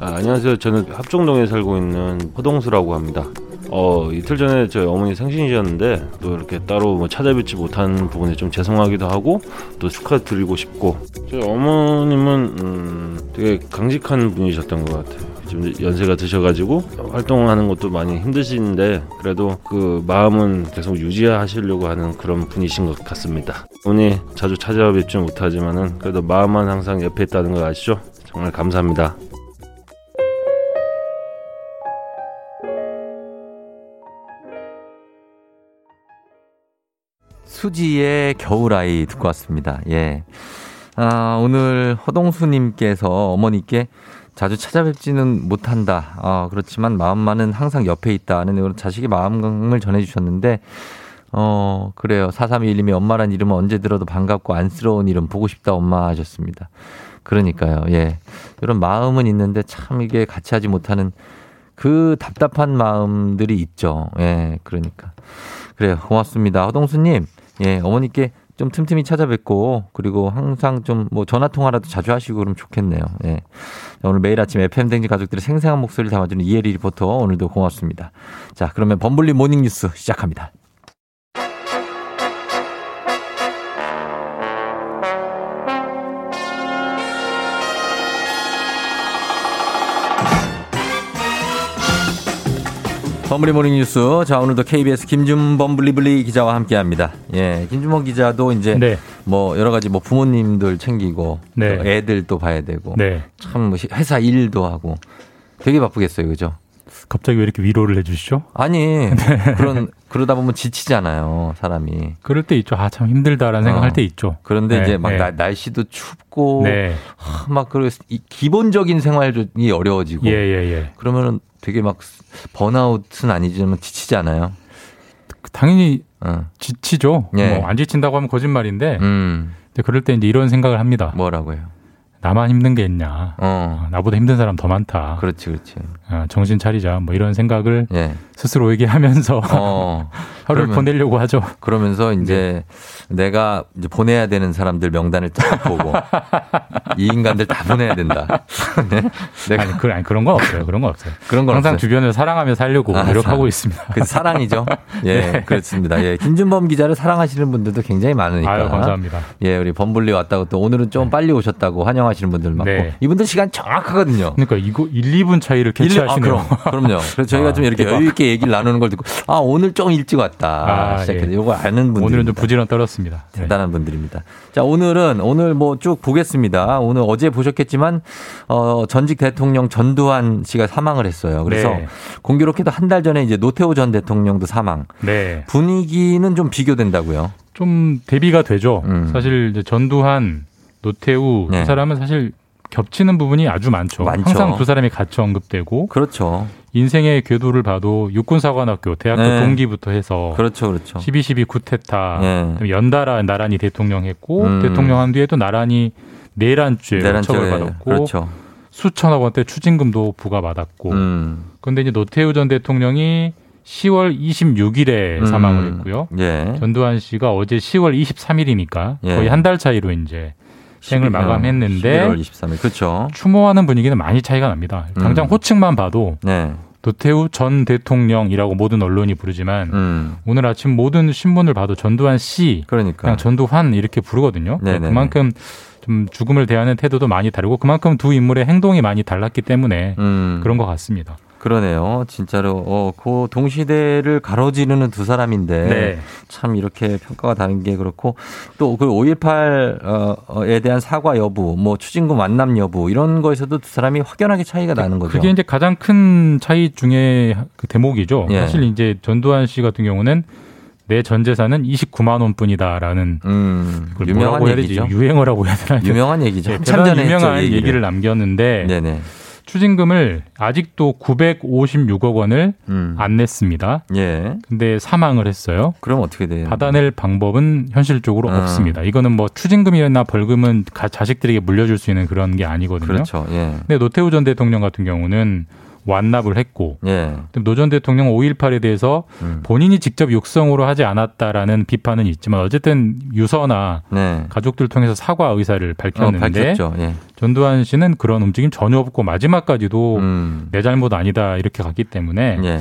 아, 안녕하세요. 저는 합정동에 살고 있는 허동수라고 합니다. 어, 이틀 전에 저희 어머니 생신이셨는데 또 이렇게 따로 뭐 찾아뵙지 못한 부분에 좀 죄송하기도 하고 또 축하드리고 싶고, 저희 어머님은 음, 되게 강직한 분이셨던 것 같아요. 좀 연세가 드셔가지고 활동하는 것도 많이 힘드신데 그래도 그 마음은 계속 유지하시려고 하는 그런 분이신 것 같습니다. 어머니 자주 찾아뵙지 못하지만은 그래도 마음만 항상 옆에 있다는 거 아시죠? 정말 감사합니다. 수지의 겨울아이 듣고 왔습니다. 예. 아, 오늘 허동수님께서 어머니께 자주 찾아뵙지는 못한다. 아, 그렇지만 마음만은 항상 옆에 있다는 자식의 마음을 전해주셨는데, 어, 그래요. 사삼이일 님이 엄마란 이름은 언제 들어도 반갑고 안쓰러운 이름, 보고 싶다 엄마 하셨습니다. 그러니까요. 예. 이런 마음은 있는데 참 이게 같이 하지 못하는 그 답답한 마음들이 있죠. 예. 그러니까. 그래요. 고맙습니다. 허동수님. 예, 어머니께 좀 틈틈이 찾아뵙고, 그리고 항상 좀 뭐 전화통화라도 자주 하시고 그러면 좋겠네요. 예. 오늘 매일 아침 에프엠 댕진 가족들의 생생한 목소리를 담아주는 이혜리 리포터, 오늘도 고맙습니다. 자, 그러면 범블리 모닝뉴스 시작합니다. 범블리 모닝뉴스. 자, 오늘도 케이비에스 김준범 블리블리 기자와 함께합니다. 예, 김준범 기자도 이제 네. 뭐 여러 가지 뭐 부모님들 챙기고 네. 애들 또 봐야 되고 네. 참 회사 일도 하고 되게 바쁘겠어요, 그죠? 갑자기 왜 이렇게 위로를 해주시죠? 아니, 네. 그런, 그러다 보면 지치잖아요, 사람이. 그럴 때 있죠. 아, 참 힘들다라는 어. 생각할 때 있죠. 그런데 네, 이제 막 네. 나, 날씨도 춥고, 네. 하, 막, 그리고 이 기본적인 생활이 어려워지고. 예, 예, 예. 그러면은 되게 막 번아웃은 아니지만 지치잖아요. 당연히 어. 지치죠. 예. 뭐 안 지친다고 하면 거짓말인데, 음. 근데 그럴 때 이제 이런 생각을 합니다. 뭐라고요? 나만 힘든 게 있냐. 어. 나보다 힘든 사람 더 많다. 그렇지, 그렇지. 아, 정신 차리자. 뭐 이런 생각을 예. 스스로에게 하면서 어. 하루를 그러면, 보내려고 하죠. 그러면서 이제 네. 내가 이제 보내야 되는 사람들 명단을 딱 보고 이 인간들 다 보내야 된다. 네? 내가. 아니, 그, 아니, 그런 건 없어요. 그런 건 없어요. 그런 건 항상 없어요. 주변을 사랑하며 살려고 아, 노력하고 아, 있습니다. 그 사랑이죠. 예, 네. 그렇습니다. 예, 김준범 기자를 사랑하시는 분들도 굉장히 많으니까. 아유, 감사합니다. 예, 우리 범블리 왔다고 또 오늘은 좀 네. 빨리 오셨다고 환영하셨습니다. 하시는 분들 많고 네. 이분들 시간 정확하거든요. 그러니까 이거 일, 이 분 차이를 캐치하시네요. 아, 그럼, 그럼요. 그래서 저희가 아, 좀 이렇게 여유 있게 얘기를 나누는 걸 듣고 아 오늘 좀 일찍 왔다 아, 시작했다. 예. 이거 아는 분들 오늘은 좀 부지런 떨었습니다. 대단한 네. 분들입니다. 자 오늘은 오늘 뭐 쭉 보겠습니다. 오늘 어제 보셨겠지만 어, 전직 대통령 전두환 씨가 사망을 했어요. 그래서 네. 공교롭게도 한 달 전에 이제 노태우 전 대통령도 사망. 네. 분위기는 좀 비교된다고요? 좀 대비가 되죠. 음. 사실 이제 전두환 노태우 네. 두 사람은 사실 겹치는 부분이 아주 많죠. 많죠. 항상 두 사람이 같이 언급되고 그렇죠. 인생의 궤도를 봐도 육군사관학교, 대학교 네. 동기부터 해서 그렇죠, 그렇죠. 십이 십이 쿠데타 네. 연달아 나란히 대통령 했고 음. 대통령 한 뒤에도 나란히 내란죄 처벌 받았고 그렇죠. 수천억 원대 추징금도 부과받았고 음. 그런데 이제 노태우 전 대통령이 시월 이십육일에 음. 사망을 했고요. 예. 전두환 씨가 어제 시월 이십삼일이니까 예. 거의 한 달 차이로 이제 생을 마감했는데 십일월 이십삼일 그렇죠. 추모하는 분위기는 많이 차이가 납니다. 당장 음. 호칭만 봐도 네. 노태우 전 대통령이라고 모든 언론이 부르지만 음. 오늘 아침 모든 신문을 봐도 전두환 씨, 그러니까. 그냥 전두환 이렇게 부르거든요. 네네네. 그만큼 좀 죽음을 대하는 태도도 많이 다르고 그만큼 두 인물의 행동이 많이 달랐기 때문에 음. 그런 것 같습니다. 그러네요. 진짜로 어, 그 동시대를 가로지르는 두 사람인데 네. 참 이렇게 평가가 다른 게 그렇고 또 그 오일팔에 대한 사과 여부, 뭐 추징금 완납 여부 이런 거에서도 두 사람이 확연하게 차이가 나는 거죠. 그게 이제 가장 큰 차이 중에 그 대목이죠. 예. 사실 이제 전두환 씨 같은 경우는 내 전 재산은 이십구만 원뿐이다라는 음, 유명한 얘기죠. 유행어라고 해야 되나? 유명한 얘기죠. 네, 참 전에 유명한 얘기를. 얘기를 남겼는데. 네네. 추징금을 아직도 구백오십육억 원을 음. 안 냈습니다. 예. 근데 사망을 했어요. 그럼 어떻게 돼요? 받아낼 방법은 현실적으로 아. 없습니다. 이거는 뭐 추징금이나 벌금은 가, 자식들에게 물려줄 수 있는 그런 게 아니거든요. 그렇죠. 예. 근데 노태우 전 대통령 같은 경우는 완납을 했고 예. 노 전 대통령 오일팔에 대해서 음. 본인이 직접 육성으로 하지 않았다라는 비판은 있지만 어쨌든 유서나 네. 가족들 통해서 사과 의사를 밝혔는데 어, 예. 전두환 씨는 그런 움직임 전혀 없고 마지막까지도 음. 내 잘못 아니다 이렇게 갔기 때문에 예.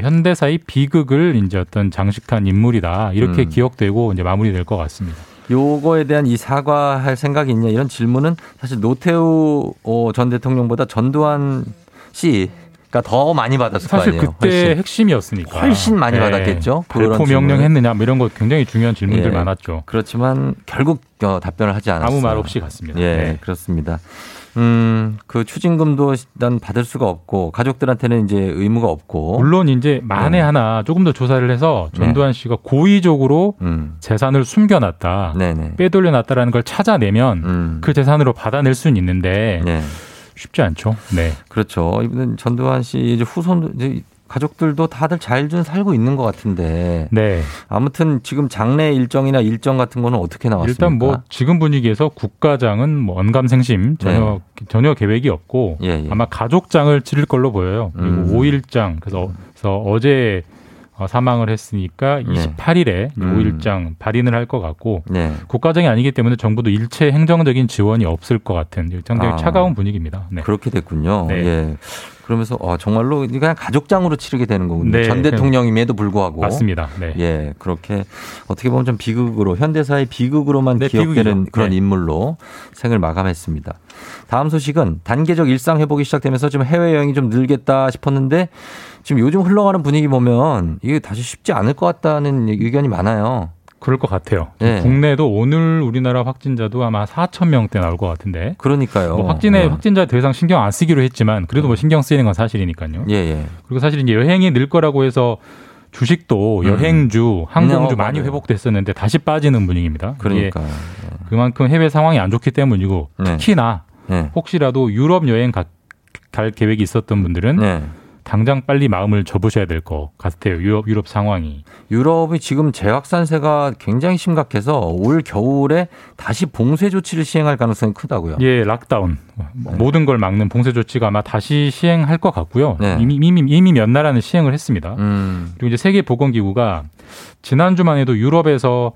현대사의 비극을 이제 어떤 장식한 인물이다 이렇게 음. 기억되고 이제 마무리될 것 같습니다. 요거에 대한 이 사과할 생각이 있냐 이런 질문은 사실 노태우 전 대통령보다 전두환 씨가 더 많이 받았을 거 아니에요. 사실 그때 훨씬. 핵심이었으니까. 훨씬 많이 네. 받았겠죠. 발포 명령했느냐 뭐 이런 거 굉장히 중요한 질문들 예. 많았죠. 그렇지만 결국 답변을 하지 않았어요. 아무 말 없이 갔습니다. 예, 네. 그렇습니다. 음, 그 추징금도 일단 받을 수가 없고 가족들한테는 이제 의무가 없고. 물론 이제 만에 네. 하나 조금 더 조사를 해서 전두환 네. 씨가 고의적으로 음. 재산을 숨겨놨다, 네네. 빼돌려놨다라는 걸 찾아내면 음. 그 재산으로 받아낼 수는 있는데. 네. 쉽지 않죠. 네, 그렇죠. 이분은 전두환 씨 이제 후손 이제 가족들도 다들 잘 좀 살고 있는 것 같은데. 네. 아무튼 지금 장례 일정이나 일정 같은 거는 어떻게 나왔습니까? 일단 뭐 지금 분위기에서 국가장은 뭐 언감생심 전혀 네. 전혀 계획이 없고 예, 예. 아마 가족장을 치를 걸로 보여요. 그리고 음. 오일장 그래서, 그래서 어제 사망을 했으니까 이십팔일에 네. 음. 오일장 발인을 할 것 같고 네. 국가장이 아니기 때문에 정부도 일체 행정적인 지원이 없을 것 같은 굉장히 아, 차가운 분위기입니다. 네. 그렇게 됐군요. 네. 예. 그러면서 어, 정말로 그냥 가족장으로 치르게 되는 거군요. 네. 전 대통령임에도 불구하고. 맞습니다. 네. 예, 그렇게 어떻게 보면 좀 비극으로 현대사의 비극으로만 네, 기억되는 비극이죠. 그런 네. 인물로 생을 마감했습니다. 다음 소식은 단계적 일상 회복이 시작되면서 좀 해외여행이 좀 늘겠다 싶었는데 지금 요즘 흘러가는 분위기 보면 이게 다시 쉽지 않을 것 같다는 의견이 많아요. 그럴 것 같아요. 네. 국내도 오늘 우리나라 확진자도 아마 사천 명대 나올 것 같은데. 그러니까요. 뭐 확진에 네. 확진자 대상 신경 안 쓰기로 했지만 그래도 뭐 신경 쓰이는 건 사실이니까요. 예, 예. 그리고 사실 이제 여행이 늘 거라고 해서 주식도 여행주, 음. 항공주 어, 많이 맞아요. 회복됐었는데 다시 빠지는 분위기입니다. 그러니까 그만큼 해외 상황이 안 좋기 때문이고 네. 특히나 네. 혹시라도 유럽 여행 가, 갈 계획이 있었던 분들은. 네. 당장 빨리 마음을 접으셔야 될 것 같아요. 유럽, 유럽 상황이. 유럽이 지금 재확산세가 굉장히 심각해서 올 겨울에 다시 봉쇄 조치를 시행할 가능성이 크다고요. 예, 락다운. 네. 모든 걸 막는 봉쇄 조치가 아마 다시 시행할 것 같고요. 네. 이미, 이미, 이미 몇 나라는 시행을 했습니다. 음. 그리고 이제 세계보건기구가 지난주만 해도 유럽에서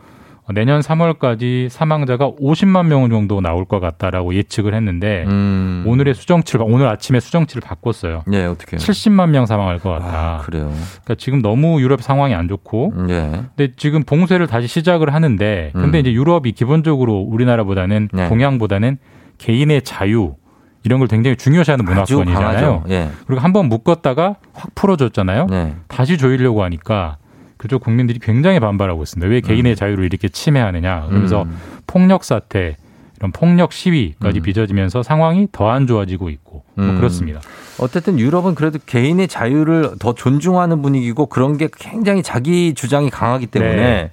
내년 삼월까지 사망자가 오십만 명 정도 나올 것 같다라고 예측을 했는데 음. 오늘의 수정치를 오늘 아침에 수정치를 바꿨어요. 네, 어떻게 칠십만 명 사망할 것 같다. 아, 그래요. 그러니까 지금 너무 유럽 상황이 안 좋고. 네. 근데 지금 봉쇄를 다시 시작을 하는데 근데 음. 이제 유럽이 기본적으로 우리나라보다는 네. 동양보다는 개인의 자유 이런 걸 굉장히 중요시하는 문화권이잖아요. 네. 그리고 한번 묶었다가 확 풀어줬잖아요. 네. 다시 조이려고 하니까. 그쪽 국민들이 굉장히 반발하고 있습니다. 왜 개인의 음. 자유를 이렇게 침해하느냐. 그러면서 음. 폭력 사태, 이런 폭력 시위까지 음. 빚어지면서 상황이 더 안 좋아지고 있고 음. 뭐 그렇습니다. 어쨌든 유럽은 그래도 개인의 자유를 더 존중하는 분위기고 그런 게 굉장히 자기 주장이 강하기 때문에 네.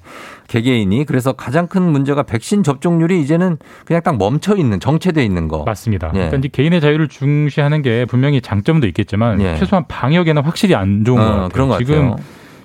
개개인이 그래서 가장 큰 문제가 백신 접종률이 이제는 그냥 딱 멈춰 있는 정체되어 있는 거. 맞습니다. 예. 그러니까 이제 개인의 자유를 중시하는 게 분명히 장점도 있겠지만 예. 최소한 방역에는 확실히 안 좋은 어, 것 같아요. 그런 것 같아요. 지금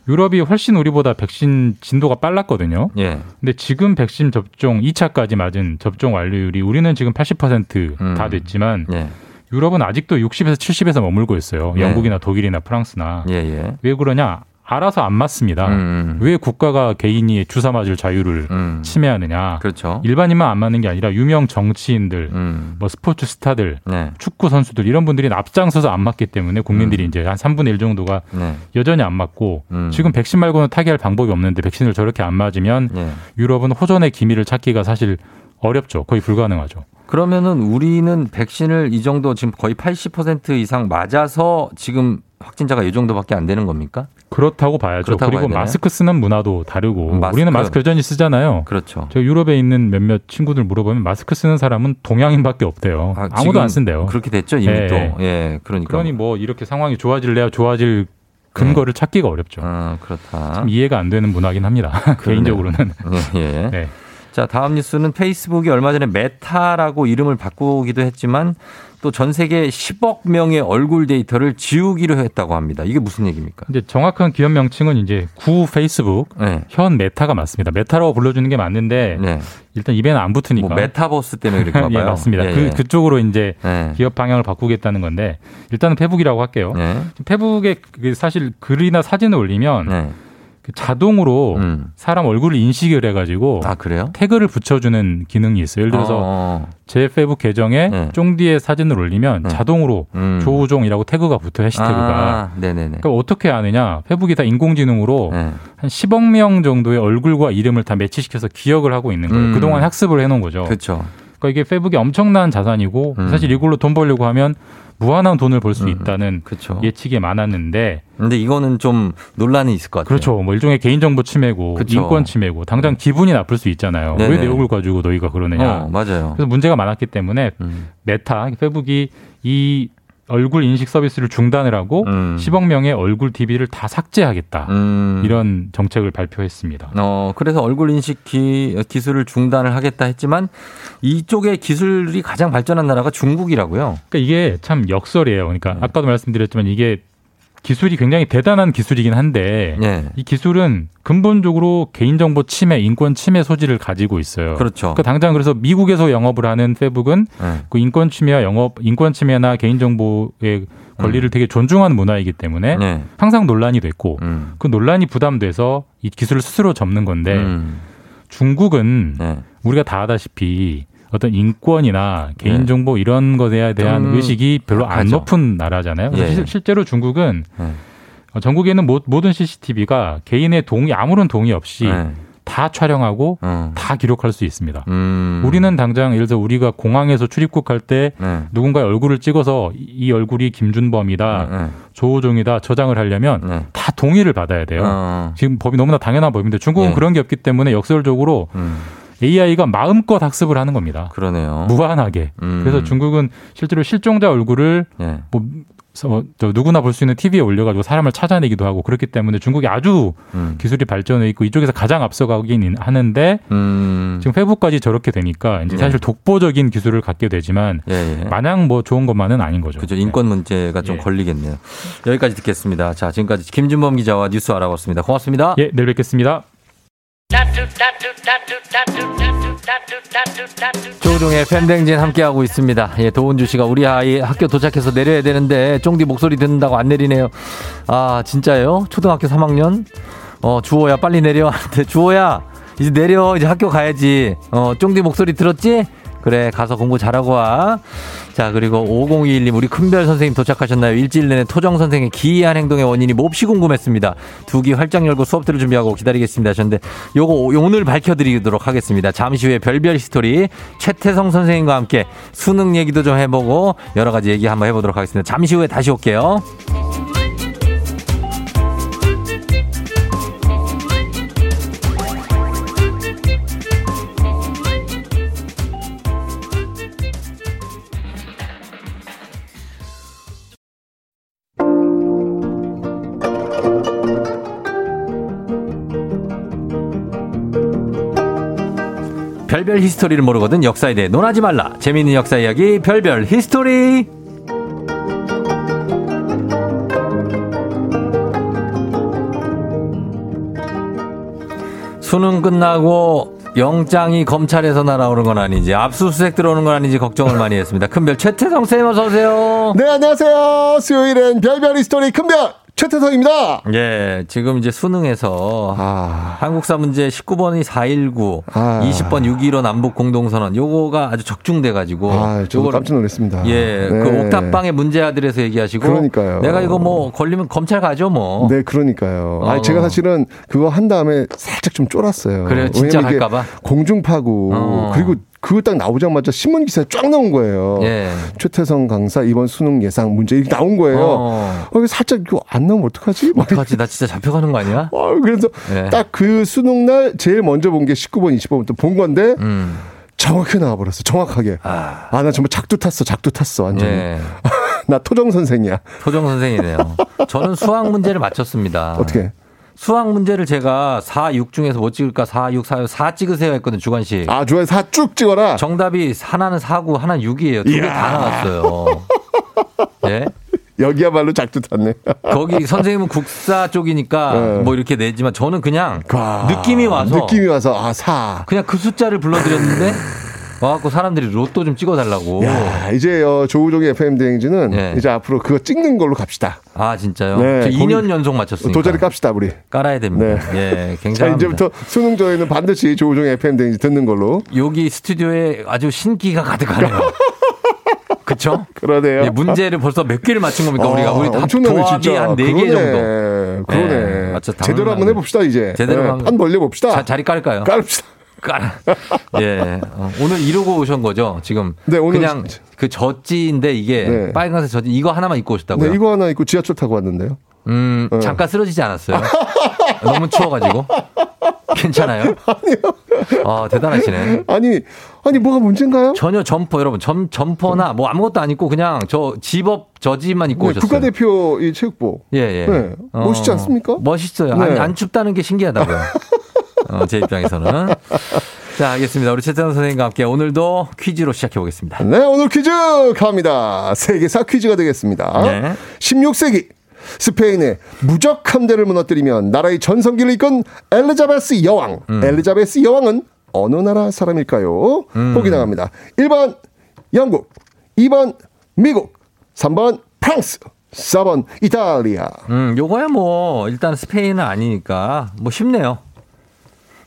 유럽이 훨씬 우리보다 백신 진도가 빨랐거든요. 예. 근데 지금 백신 접종 이 차까지 맞은 접종 완료율이 우리는 지금 팔십 퍼센트 음. 다 됐지만 예. 유럽은 아직도 육십에서 칠십에서 머물고 있어요. 예. 영국이나 독일이나 프랑스나. 예예. 왜 그러냐? 알아서 안 맞습니다. 음. 왜 국가가 개인이 주사 맞을 자유를 음. 침해하느냐. 그렇죠. 일반인만 안 맞는 게 아니라 유명 정치인들, 음. 뭐 스포츠 스타들, 네. 축구 선수들 이런 분들이 앞장서서 안 맞기 때문에 국민들이 음. 이제 한 삼분의 일 정도가 네. 여전히 안 맞고 음. 지금 백신 말고는 타개할 방법이 없는데 백신을 저렇게 안 맞으면 네. 유럽은 호전의 기미를 찾기가 사실 어렵죠. 거의 불가능하죠. 그러면은 우리는 백신을 이 정도 지금 거의 팔십 퍼센트 이상 맞아서 지금 확진자가 이 정도밖에 안 되는 겁니까? 그렇다고 봐야죠. 그렇다고 그리고 마스크 쓰는 문화도 다르고 마스크. 우리는 마스크 여전히 쓰잖아요. 그렇죠. 제가 유럽에 있는 몇몇 친구들 물어보면 마스크 쓰는 사람은 동양인밖에 없대요. 아, 아무도 안 쓴대요. 그렇게 됐죠 이미 예. 또. 예, 그러니까. 그러니 뭐 이렇게 상황이 좋아질래야 좋아질 근거를 네. 찾기가 어렵죠. 아, 그렇다. 참 이해가 안 되는 문화긴 합니다. 개인적으로는. 예. 네. 자, 다음 뉴스는 페이스북이 얼마 전에 메타라고 이름을 바꾸기도 했지만 또 전 세계 십억 명의 얼굴 데이터를 지우기로 했다고 합니다. 이게 무슨 얘기입니까? 이제 정확한 기업 명칭은 이제 구 페이스북, 네. 현 메타가 맞습니다. 메타라고 불러주는 게 맞는데 네. 일단 입에는 안 붙으니까. 뭐 메타버스 때문에 그런가 봐요. 예, 맞습니다. 예, 예. 그, 그쪽으로 이제 예. 기업 방향을 바꾸겠다는 건데 일단은 페북이라고 할게요. 예. 페북에 사실 글이나 사진을 올리면 예. 자동으로 음. 사람 얼굴을 인식을 해가지고 아, 그래요? 태그를 붙여주는 기능이 있어요. 예를 들어서 어어. 제 페북 계정에 네. 쫑디의 사진을 올리면 네. 자동으로 음. 조우종이라고 태그가 붙어 해시태그가. 아, 네네네. 그러니까 어떻게 아느냐. 페북이 다 인공지능으로 네. 한 십억 명 정도의 얼굴과 이름을 다 매치시켜서 기억을 하고 있는 거예요. 음. 그동안 학습을 해놓은 거죠. 그렇죠. 그러니까 이게 페북이 엄청난 자산이고 음. 사실 이걸로 돈 벌려고 하면 무한한 돈을 벌 수 있다는 그쵸. 예측이 많았는데 근데 이거는 좀 논란이 있을 것 같아요. 그렇죠. 뭐 일종의 개인정보 침해고 그쵸. 인권 침해고 당장 기분이 나쁠 수 있잖아요. 네네. 왜 내 얼굴 가지고 너희가 그러느냐. 어, 맞아요. 그래서 문제가 많았기 때문에 음. 메타, 페북이 이 얼굴 인식 서비스를 중단을 하고 음. 십억 명의 얼굴 티비를 다 삭제하겠다. 음. 이런 정책을 발표했습니다. 어, 그래서 얼굴 인식 기, 기술을 중단을 하겠다 했지만 이쪽의 기술이 가장 발전한 나라가 중국이라고요. 그러니까 이게 참 역설이에요. 그러니까 네. 아까도 말씀드렸지만 이게 기술이 굉장히 대단한 기술이긴 한데 네. 이 기술은 근본적으로 개인정보 침해, 인권 침해 소지를 가지고 있어요. 그렇죠. 그러니까 당장 그래서 미국에서 영업을 하는 페북은 네. 그 인권 침해와 영업, 인권 침해나 개인정보의 권리를 음. 되게 존중하는 문화이기 때문에 네. 항상 논란이 됐고 음. 그 논란이 부담돼서 이 기술을 스스로 접는 건데 음. 중국은 네. 우리가 다 아다시피 어떤 인권이나 개인정보 네. 이런 것에 대한 음, 의식이 별로 안 그렇죠. 높은 나라잖아요. 예. 시, 실제로 중국은 예. 전국에 있는 모든 씨씨티비가 개인의 동의, 아무런 동의 없이 예. 다 촬영하고 어. 다 기록할 수 있습니다. 음. 우리는 당장 예를 들어 우리가 공항에서 출입국할 때 네. 누군가의 얼굴을 찍어서 이 얼굴이 김준범이다, 네. 조우종이다 저장을 하려면 네. 다 동의를 받아야 돼요. 어. 지금 법이 너무나 당연한 법인데 중국은 네. 그런 게 없기 때문에 역설적으로 음. 에이아이가 마음껏 학습을 하는 겁니다. 그러네요. 무한하게. 음. 그래서 중국은 실제로 실종자 얼굴을 네. 뭐 누구나 볼 수 있는 티비에 올려가지고 사람을 찾아내기도 하고 그렇기 때문에 중국이 아주 음. 기술이 발전해 있고 이쪽에서 가장 앞서가긴 하는데 음. 지금 페북까지 저렇게 되니까 이제 사실 예. 독보적인 기술을 갖게 되지만 예예. 마냥 뭐 좋은 것만은 아닌 거죠. 그죠. 인권 문제가 예. 좀 걸리겠네요. 여기까지 듣겠습니다. 자, 지금까지 김준범 기자와 뉴스 알아봤습니다. 고맙습니다. 예, 내일 뵙겠습니다. 조우종의 팬댕진 함께하고 있습니다. 예, 도은주 씨가 우리 아이 학교 도착해서 내려야 되는데 쫑디 목소리 듣는다고 안 내리네요. 아 진짜요? 초등학교 삼 학년? 어 주호야 빨리 내려. 주호야 이제 내려. 이제 학교 가야지. 어 쫑디 목소리 들었지? 그래 가서 공부 잘하고 와. 자 그리고 오공이일님 우리 큰별 선생님 도착하셨나요? 일주일 내내 토정 선생의 기이한 행동의 원인이 몹시 궁금했습니다. 두 귀 활짝 열고 수업들을 준비하고 기다리겠습니다 하셨는데 요거 오늘 밝혀드리도록 하겠습니다. 잠시 후에 별별 스토리 최태성 선생님과 함께 수능 얘기도 좀 해보고 여러 가지 얘기 한번 해보도록 하겠습니다. 잠시 후에 다시 올게요. 별별 히스토리를 모르거든 역사에 대해 논하지 말라. 재미있는 역사 이야기 별별 히스토리. 수능 끝나고 영장이 검찰에서 날아오는 건 아닌지 압수수색 들어오는 건 아닌지 걱정을 많이 했습니다. 큰별 최태성 쌤 어서 오세요. 네 안녕하세요. 수요일엔 별별 히스토리 큰별 최태성입니다. 예, 지금 이제 수능에서 아... 한국사 문제 십구 번이 사일구, 아... 이십 번 육점일오 남북 공동선언 요거가 아주 적중돼가지고 아, 저도 깜짝 놀랐습니다. 예, 네. 그 옥탑방의 문제아들에서 얘기하시고 그러니까요. 내가 이거 뭐 걸리면 검찰 가죠 뭐. 네, 그러니까요. 어. 아니, 제가 사실은 그거 한 다음에 살짝 좀 쫄았어요. 그래요, 진짜 갈까봐. 공중파고 어. 그리고 그거 딱 나오자마자 신문 기사에 쫙 나온 거예요. 예. 최태성 강사 이번 수능 예상 문제 이렇게 나온 거예요. 어. 어, 살짝 이거 안 나오면 어떡하지? 어떡하지? 나 진짜 잡혀가는 거 아니야? 어, 그래서 예. 딱 그 수능 날 제일 먼저 본 게 십구 번, 이십 번부터 본 건데 음. 정확히 나와버렸어. 정확하게. 아, 나 정말 작두 탔어. 작두 탔어. 완전히. 예. 나 토정 선생이야. 토정 선생이네요. 저는 수학 문제를 맞췄습니다. 어떻게? 수학 문제를 제가 사, 육 중에서 뭐 찍을까? 사, 육, 사, 사 찍으세요 했거든요. 주관식. 아, 주관식 사 쭉 찍어라. 정답이 하나는 사고 하나는 육이에요. 두 개 다 나왔어요. 예? 여기야말로 작두 탔네. 거기 선생님은 국사 쪽이니까 네. 뭐 이렇게 내지만 저는 그냥 와, 느낌이 와서 느낌이 와서 아, 사. 그냥 그 숫자를 불러드렸는데 와갖고 사람들이 로또 좀 찍어달라고. 야, 이제 어, 조우종의 에프엠 대행진은 네. 이제 앞으로 그거 찍는 걸로 갑시다. 아 진짜요? 네, 이 년 연속 맞췄으니까 도저히 깝시다 우리. 깔아야 됩니다. 네, 예, 굉장히. 이제부터 수능 전에는 반드시 조우종의 에프엠 대행진 듣는 걸로. 여기 스튜디오에 아주 신기가 가득하네요. 그렇죠? 그러네요. 예, 문제를 벌써 몇 개를 맞춘 겁니까 아, 우리가? 우리 엄청나네 진짜. 한 네 개 정도. 그러네. 예, 맞죠. 제대로 한번 해봅시다 이제. 제대로 예, 한번 판 벌려봅시다. 자, 자리 깔까요? 깔읍시다. 예. 오늘 이러고 오신 거죠, 지금? 네, 오늘. 그냥 그 젖지인데 이게 네. 빨간색 젖지, 이거 하나만 입고 오셨다고요? 네, 이거 하나 입고 지하철 타고 왔는데요? 음, 네. 잠깐 쓰러지지 않았어요. 너무 추워가지고. 괜찮아요? 아니요. 아, 대단하시네. 아니, 아니, 뭐가 문제인가요? 전혀 점퍼, 여러분. 점, 점퍼나 뭐 아무것도 안 입고 그냥 저 집업 저지만 입고 네, 오셨어요. 국가대표 이 체육복. 예, 예. 네. 어, 멋있지 않습니까? 멋있어요. 네. 안, 안 춥다는 게 신기하다고요. 어, 제 입장에서는. 자, 알겠습니다. 우리 최태성 선생님과 함께 오늘도 퀴즈로 시작해 보겠습니다. 네, 오늘 퀴즈 갑니다. 세계사 퀴즈가 되겠습니다. 네. 십육 세기 스페인의 무적 함대를 무너뜨리면 나라의 전성기를 이끈 엘리자베스 여왕. 음. 엘리자베스 여왕은 어느 나라 사람일까요? 음. 보기 나갑니다. 일 번 영국, 이 번 미국, 삼 번 프랑스. 사 번 이탈리아. 음, 요거야 뭐 일단 스페인은 아니니까 뭐 쉽네요.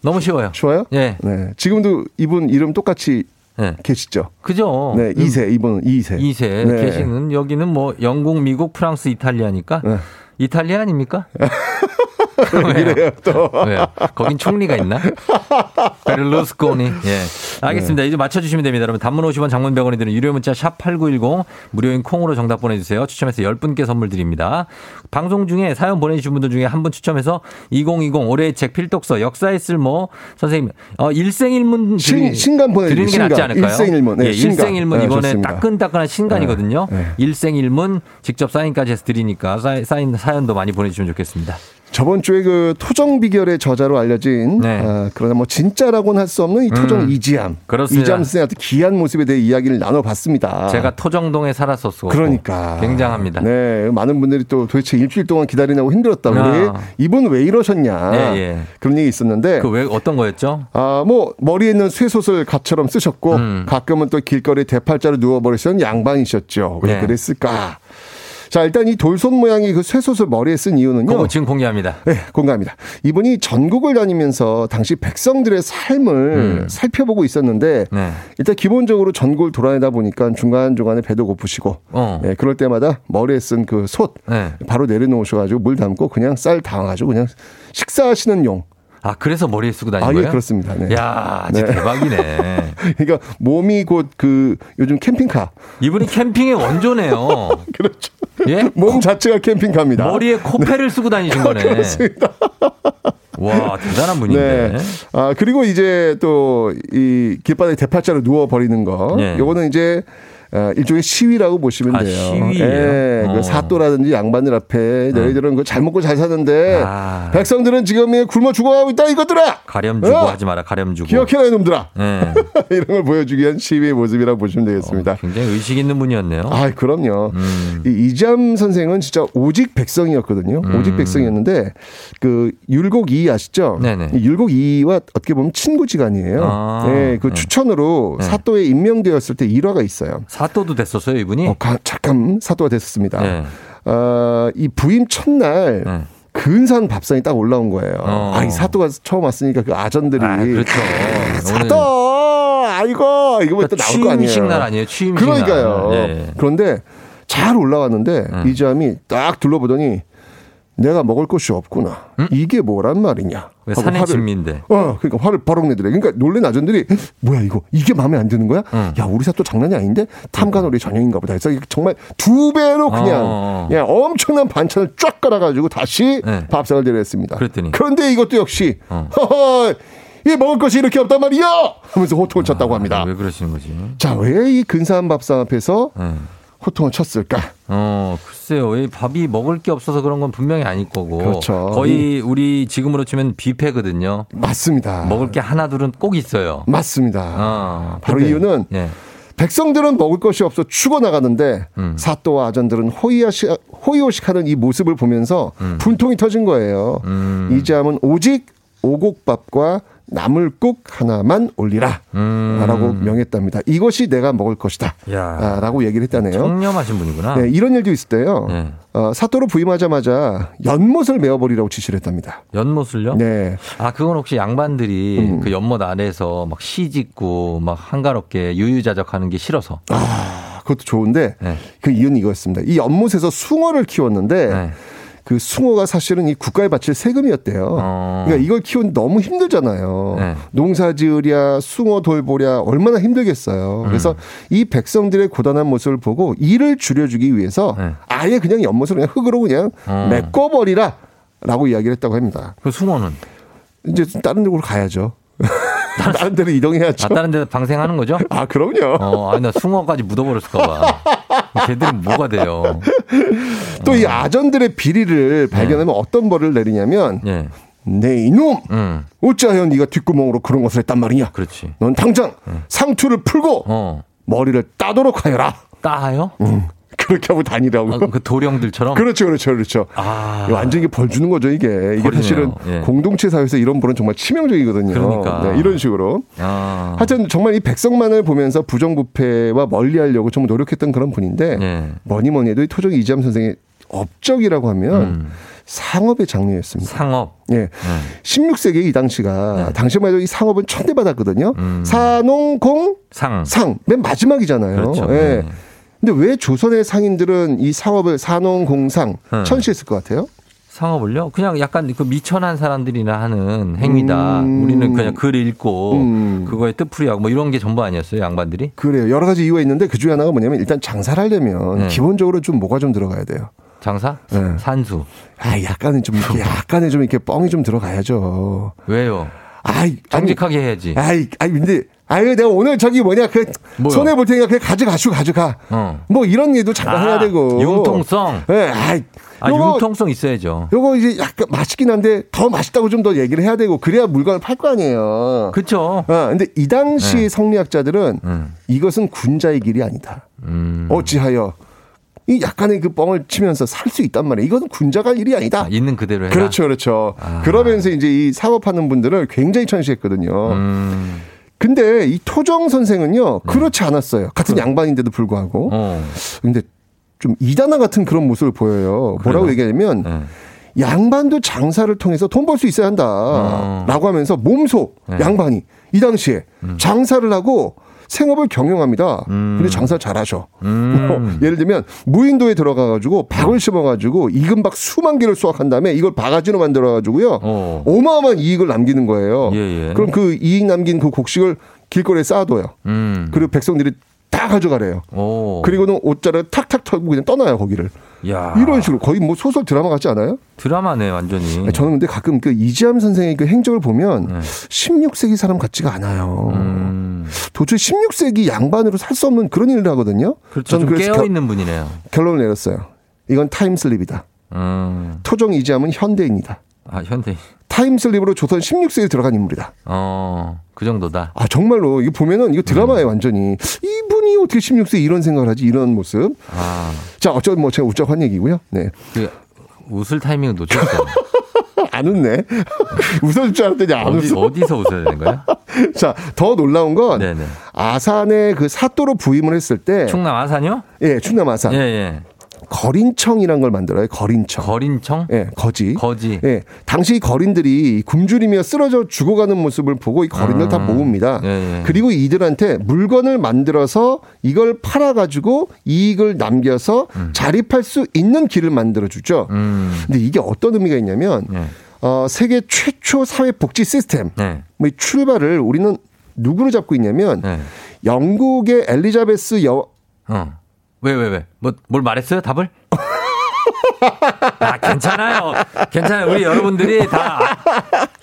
너무 쉬워요. 쉬워요? 예. 네. 지금도 이분 이름 똑같이 예. 계시죠? 그죠. 네. 이 세, 이분은 이 세. 이 세. 네. 계시는 여기는 뭐 영국, 미국, 프랑스, 이탈리아니까 네. 이탈리아 아닙니까? 이래요 또. 왜요? 거긴 총리가 있나? 베를루스코니. 예. 알겠습니다. 네. 이제 맞춰주시면 됩니다. 여러분 단문 오십 원 장문 백 원이 드는 유료 문자 샵 팔구일공 무료인 콩으로 정답 보내주세요. 추첨해서 열 분께 선물 드립니다. 방송 중에 사연 보내주신 분들 중에 한 분 추첨해서 이천이십 올해의 책 필독서 역사에 쓸모 선생님 어, 일생일문 드리, 신간 보내드리는 게 낫지 않을까요? 일생일문. 네, 예, 일생일문 네, 이번에 좋습니다. 따끈따끈한 신간이거든요. 네, 네. 일생일문 직접 사인까지 해서 드리니까 사인 사연도 많이 보내주시면 좋겠습니다. 저번 주에 그 토정 비결의 저자로 알려진 네. 아, 그러나 뭐 진짜라고는 할 수 없는 이 토정 음, 이지함, 그렇습니다. 이지함 선생님 같은 귀한 모습에 대해 이야기를 나눠봤습니다. 제가 토정동에 살았었고 그러니까 굉장합니다. 네, 많은 분들이 또 도대체 일주일 동안 기다리냐고 힘들었다고 아. 이분 왜 이러셨냐 예, 예. 그런 얘기 있었는데 그 왜 어떤 거였죠? 아, 뭐 머리에 있는 쇠솥을 갓처럼 쓰셨고 음. 가끔은 또 길거리 대팔자로 누워버리시는 양반이셨죠. 왜 네. 그랬을까? 자, 일단 이 돌솥 모양이 그 쇠솥을 머리에 쓴 이유는요. 그거 지금 공개합니다. 네, 공개합니다. 이분이 전국을 다니면서 당시 백성들의 삶을 음. 살펴보고 있었는데 네. 일단 기본적으로 전국을 돌아내다 보니까 중간중간에 배도 고프시고 어. 네, 그럴 때마다 머리에 쓴 그 솥 네. 바로 내려놓으셔가지고 물 담고 그냥 쌀 담아가지고 그냥 식사하시는 용. 아, 그래서 머리에 쓰고 다니는 아, 거예요? 아, 예, 그렇습니다. 네. 야, 진짜 네. 대박이네. 그러니까 몸이 곧 그 요즘 캠핑카. 이분이 캠핑의 원조네요. 그렇죠. 예? 몸 자체가 캠핑카입니다. 머리에 코페를 네. 쓰고 다니신 거네. 그렇습니다. 와, 대단한 분인데. 네. 아, 그리고 이제 또 이 길바닥에 대팔자로 누워 버리는 거. 네. 요거는 이제 일종의 시위라고 보시면 돼요. 아, 시위예요? 네, 그 사또라든지 양반들 앞에 너희들은 네. 잘 먹고 잘 사는데 아. 백성들은 지금 굶어 죽어가고 있다 이것들아. 가렴주고 어? 하지 마라. 가렴주고. 기억해라 이놈들아. 네. 이런 걸 보여주기 위한 시위의 모습이라고 보시면 되겠습니다. 어, 굉장히 의식 있는 분이었네요. 아, 그럼요. 음. 이 이지함 선생은 진짜 오직 백성이었거든요. 음. 오직 백성이었는데 그 율곡 이이 아시죠? 네네. 율곡 이이와 어떻게 보면 친구지간이에요. 아. 네, 그 네. 추천으로 네. 사또에 임명되었을 때 일화가 있어요. 사또도 됐었어요, 이분이? 어, 가, 잠깐 사또가 됐었습니다. 네. 어, 이 부임 첫날 네. 근사한 밥상이 딱 올라온 거예요. 어. 아, 이 사또가 처음 왔으니까 그 아전들이 아, 그렇죠. 사또, 아이고 이거 뭐 또 그러니까 나올 거 아니에요. 취임식 날 아니에요, 취임식 날. 그러니까요. 네. 그런데 잘 올라왔는데 네. 이지함이 딱 둘러보더니 내가 먹을 것이 없구나. 음? 이게 뭐란 말이냐? 왜 산의 진미인데? 어, 그러니까 화를 버럭 내더래. 그러니까 놀란 아전들이 뭐야 이거? 이게 마음에 안 드는 거야? 응. 야, 우리 사또 장난이 아닌데 탐관오리 전형인가 보다. 그래서 정말 두 배로 그냥 어. 야, 엄청난 반찬을 쫙 깔아가지고 다시 네. 밥상을 내렸습니다. 그랬더니 그런데 이것도 역시 어. 허허, 이 먹을 것이 이렇게 없단 말이야? 하면서 호통을 아, 쳤다고 합니다. 왜 그러시는 거지? 자, 왜 이 근사한 밥상 앞에서? 음. 호통을 쳤을까? 어, 글쎄요. 이 밥이 먹을 게 없어서 그런 건 분명히 아닐 거고. 그렇죠. 거의 우리 지금으로 치면 뷔페거든요. 맞습니다. 먹을 게 하나 둘은 꼭 있어요. 맞습니다. 어, 바로 근데, 이유는 예. 백성들은 먹을 것이 없어 죽어나가는데 음. 사또와 아전들은 호의하시, 호의호식하는 이 모습을 보면서 음. 분통이 터진 거예요. 음. 이지함은 오직 오곡밥과 나물국 하나만 올리라 음. 라고 명했답니다. 이것이 내가 먹을 것이다 야. 라고 얘기를 했다네요. 청렴하신 분이구나. 네, 이런 일도 있을 때요. 네. 어, 사또로 부임하자마자 연못을 메어버리라고 지시를 했답니다. 연못을요? 네. 아, 그건 혹시 양반들이 음. 그 연못 아래에서 막 시 짓고 막 한가롭게 유유자적하는 게 싫어서. 아, 그것도 좋은데 네. 그 이유는 이거였습니다. 이 연못에서 숭어를 키웠는데 네. 그 숭어가 사실은 이 국가에 바칠 세금이었대요. 어. 그러니까 이걸 키우는 너무 힘들잖아요. 네. 농사지으랴 숭어 돌보랴 얼마나 힘들겠어요. 음. 그래서 이 백성들의 고단한 모습을 보고 이를 줄여주기 위해서 네. 아예 그냥 연못을 그냥 흙으로 그냥 어. 메꿔버리라 라고 이야기를 했다고 합니다. 그 숭어는? 이제 다른 데로 가야죠. 다른 데로 이동해야죠. 아, 다른 데서 방생하는 거죠? 아, 그럼요. 어, 아니, 나 숭어까지 묻어버렸을까봐. 걔들은 뭐가 돼요? 또 이 어. 아전들의 비리를 발견하면 네. 어떤 벌을 내리냐면 네, 네 이놈 음. 어찌하여 네가 뒷구멍으로 그런 것을 했단 말이냐? 그렇지. 넌 당장 음. 상투를 풀고 어. 머리를 따도록 하여라. 따요? 음. 그렇게 하고 다니라고. 아, 그 도령들처럼? 그렇죠, 그렇죠, 그렇죠. 아. 완전히 이게 벌 주는 거죠, 이게. 이게 벌이네요. 사실은 예. 공동체 사회에서 이런 벌은 정말 치명적이거든요. 그러니까. 네, 이런 식으로. 아. 하여튼 정말 이 백성만을 보면서 부정부패와 멀리 하려고 정말 노력했던 그런 분인데, 예. 뭐니 뭐니 해도 이 토정 이지함 선생의 업적이라고 하면, 음. 상업의 장르였습니다. 상업. 예. 네. 십육 세기 이 당시가 네. 당시만 해도 이 상업은 천대받았거든요. 음. 사농공 상. 상. 맨 마지막이잖아요. 그렇죠. 예. 네. 근데 왜 조선의 상인들은 이 사업을 산홍 공상 음. 천시했을 것 같아요? 상업을요? 그냥 약간 그 미천한 사람들이나 하는 행위다. 음. 우리는 그냥 글 읽고 음. 그거에 뜻풀이하고 뭐 이런 게 전부 아니었어요, 양반들이? 그래요. 여러 가지 이유가 있는데 그 중에 하나가 뭐냐면 일단 장사를 하려면 네. 기본적으로 좀 뭐가 좀 들어가야 돼요. 장사? 네. 산수. 아, 약간은 좀 이렇게 약간의 좀 이렇게 뻥이 좀 들어가야죠. 왜요? 아이, 정직하게 아니, 해야지. 아이, 아이, 근데 아유, 내가 오늘 저기 뭐냐, 그, 손해볼 테니까 그냥 가져가시고 가져가. 어. 뭐 이런 일도 잠깐 아, 해야 되고. 융통성? 예, 네, 아이. 아, 요거, 융통성 있어야죠. 요거 이제 약간 맛있긴 한데 더 맛있다고 좀 더 얘기를 해야 되고 그래야 물건을 팔 거 아니에요. 그쵸. 어, 근데 이 당시 네. 성리학자들은 음. 이것은 군자의 길이 아니다. 음. 어찌하여. 이 약간의 그 뻥을 치면서 살 수 있단 말이에요. 이건 군자 갈 일이 아니다. 아, 있는 그대로 해라. 그렇죠, 그렇죠. 아. 그러면서 이제 이 사업하는 분들을 굉장히 천시했거든요. 음. 근데 이 토정 선생은요, 그렇지 않았어요. 같은 그럼. 양반인데도 불구하고. 어. 근데 좀 이단아 같은 그런 모습을 보여요. 뭐라고 그래요? 얘기하냐면, 네. 양반도 장사를 통해서 돈 벌 수 있어야 한다. 어. 라고 하면서 몸소 네. 양반이 이 당시에 음. 장사를 하고 생업을 경영합니다. 음. 근데 장사 잘하셔. 음. 예를 들면 무인도에 들어가가지고 박을 심어가지고 이금박 수만 개를 수확한 다음에 이걸 바가지로 만들어가지고요. 어. 어마어마한 이익을 남기는 거예요. 예, 예. 그럼 그 이익 남긴 그 곡식을 길거리에 쌓아둬요. 음. 그리고 백성들이 다 가져가래요. 오. 그리고는 옷자락을 탁탁 털고 그냥 떠나요, 거기를. 야. 이런 식으로 거의 뭐 소설 드라마 같지 않아요? 드라마네, 완전히. 저는 근데 가끔 그 이지함 선생의 그 행적을 보면 네. 십육 세기 사람 같지가 않아요. 음. 도대체 십육 세기 양반으로 살 수 없는 그런 일을 하거든요. 그렇죠. 저는 그래서 깨어있는 분이네요. 결론을 내렸어요. 이건 타임슬립이다. 음. 토정 이지함은 현대인이다. 아, 현대인. 타임슬립으로 조선 십육 세기에 들어간 인물이다. 어, 그 정도다. 아, 정말로. 이거 보면은 이거 드라마예요, 음. 완전히. 이분이 어떻게 십육 세에 이런 생각을 하지? 이런 모습. 아. 자, 어쩌면 뭐 제가 웃자고 한 얘기고요. 네. 그, 웃을 타이밍을 놓쳤어요. 안 웃네. 웃어줄 줄 알았더니 안 어디, 웃어. 어디서 웃어야 되는 거야? 자, 더 놀라운 건 네네. 아산에 그 사또로 부임을 했을 때. 충남 아산이요? 예, 충남 아산. 예, 예. 거린청이란 걸 만들어요. 거린청. 거린청? 예, 거지. 거지. 예, 당시 거린들이 굶주림이며 쓰러져 죽어가는 모습을 보고 이 거린들 음. 다 모읍니다. 예, 예. 그리고 이들한테 물건을 만들어서 이걸 팔아가지고 이익을 남겨서 음. 자립할 수 있는 길을 만들어주죠. 음. 근데 이게 어떤 의미가 있냐면 예. 어, 세계 최초 사회복지 시스템 예. 뭐 이 출발을 우리는 누구로 잡고 있냐면 예. 영국의 엘리자베스 여왕 어. 왜, 왜, 왜? 뭐, 뭘 말했어요? 답을? 아, 괜찮아요. 괜찮아요. 우리 여러분들이 다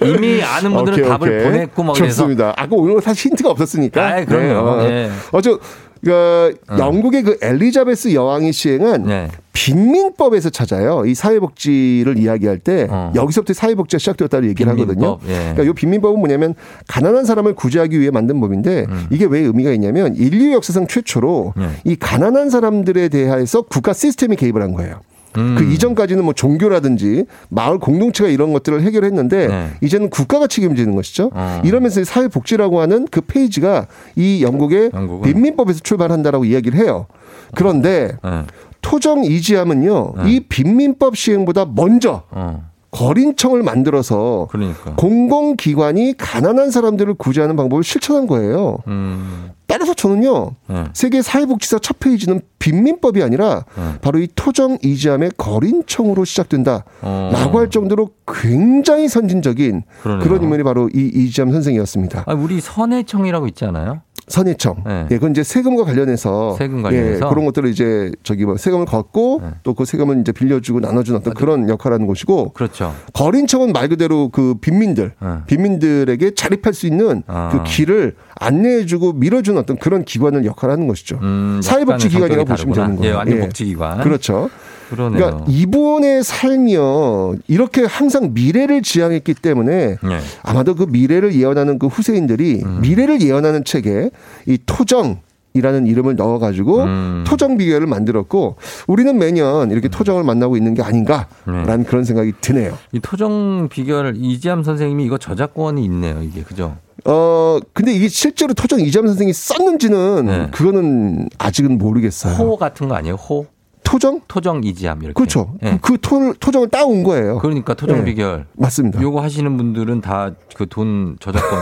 이미 아는 분들은 오케이, 답을 오케이. 보냈고 막 그래서. 좋습니다. 아까 오늘 사실 힌트가 없었으니까. 아, 그럼요. 네. 네. 어, 저, 그, 어. 영국의 그 엘리자베스 여왕이 시행은 네. 빈민법에서 찾아요. 이 사회복지를 이야기할 때 어. 여기서부터 사회복지가 시작되었다고 얘기를 빈민법. 하거든요. 예. 그러니까 이 빈민법은 뭐냐면 가난한 사람을 구제하기 위해 만든 법인데 음. 이게 왜 의미가 있냐면 인류 역사상 최초로 예. 이 가난한 사람들에 대해서 국가 시스템이 개입을 한 거예요. 음. 그 이전까지는 뭐 종교라든지 마을 공동체가 이런 것들을 해결했는데 네. 이제는 국가가 책임지는 것이죠. 어. 이러면서 사회복지라고 하는 그 페이지가 이 영국의 영국은. 빈민법에서 출발한다라고 이야기를 해요. 그런데 어. 네. 토정 이지함은요. 네. 이 빈민법 시행보다 먼저 어. 거린청을 만들어서 그러니까. 공공기관이 가난한 사람들을 구제하는 방법을 실천한 거예요. 음. 따라서 저는요. 네. 세계 사회복지사 첫 페이지는 빈민법이 아니라 네. 바로 이 토정 이지함의 거린청으로 시작된다라고 어. 할 정도로 굉장히 선진적인 그러네요. 그런 인물이 바로 이 이지함 선생이었습니다. 아니, 우리 선혜청이라고 있잖아요. 선혜청. 네. 예, 그건 이제 세금과 관련해서, 세금 관련해서? 예, 그런 것들을 이제 저기 뭐 세금을 걷고 네. 또 그 세금을 이제 빌려주고 나눠주는 어떤 그런 역할하는 곳이고, 그렇죠. 거린청은 말 그대로 그 빈민들, 네. 빈민들에게 자립할 수 있는 아. 그 길을 안내해주고 밀어주는 어떤 그런 기관을 역할하는 것이죠. 음, 사회복지 기관이라고 보시면 되는 거예요. 예, 완전 복지 기관. 예. 그렇죠. 그러네요. 그러니까 이분의 삶이요 이렇게 항상 미래를 지향했기 때문에 네. 아마도 그 미래를 예언하는 그 후세인들이 음. 미래를 예언하는 책에 이 토정이라는 이름을 넣어가지고 음. 토정 비결을 만들었고 우리는 매년 이렇게 토정을 만나고 있는 게 아닌가라는 네. 그런 생각이 드네요. 이 토정 비결 이지함 선생님이 이거 저작권이 있네요, 이게 그죠? 어 근데 이게 실제로 토정 이지함 선생이 썼는지는 네. 그거는 아직은 모르겠어요. 호 같은 거 아니에요, 호? 토정? 토정 이지함 이렇게. 그렇죠. 네. 그 토, 토정을 따온 거예요. 그러니까 토정 네. 비결. 맞습니다. 요거 하시는 분들은 다 그 돈 저작권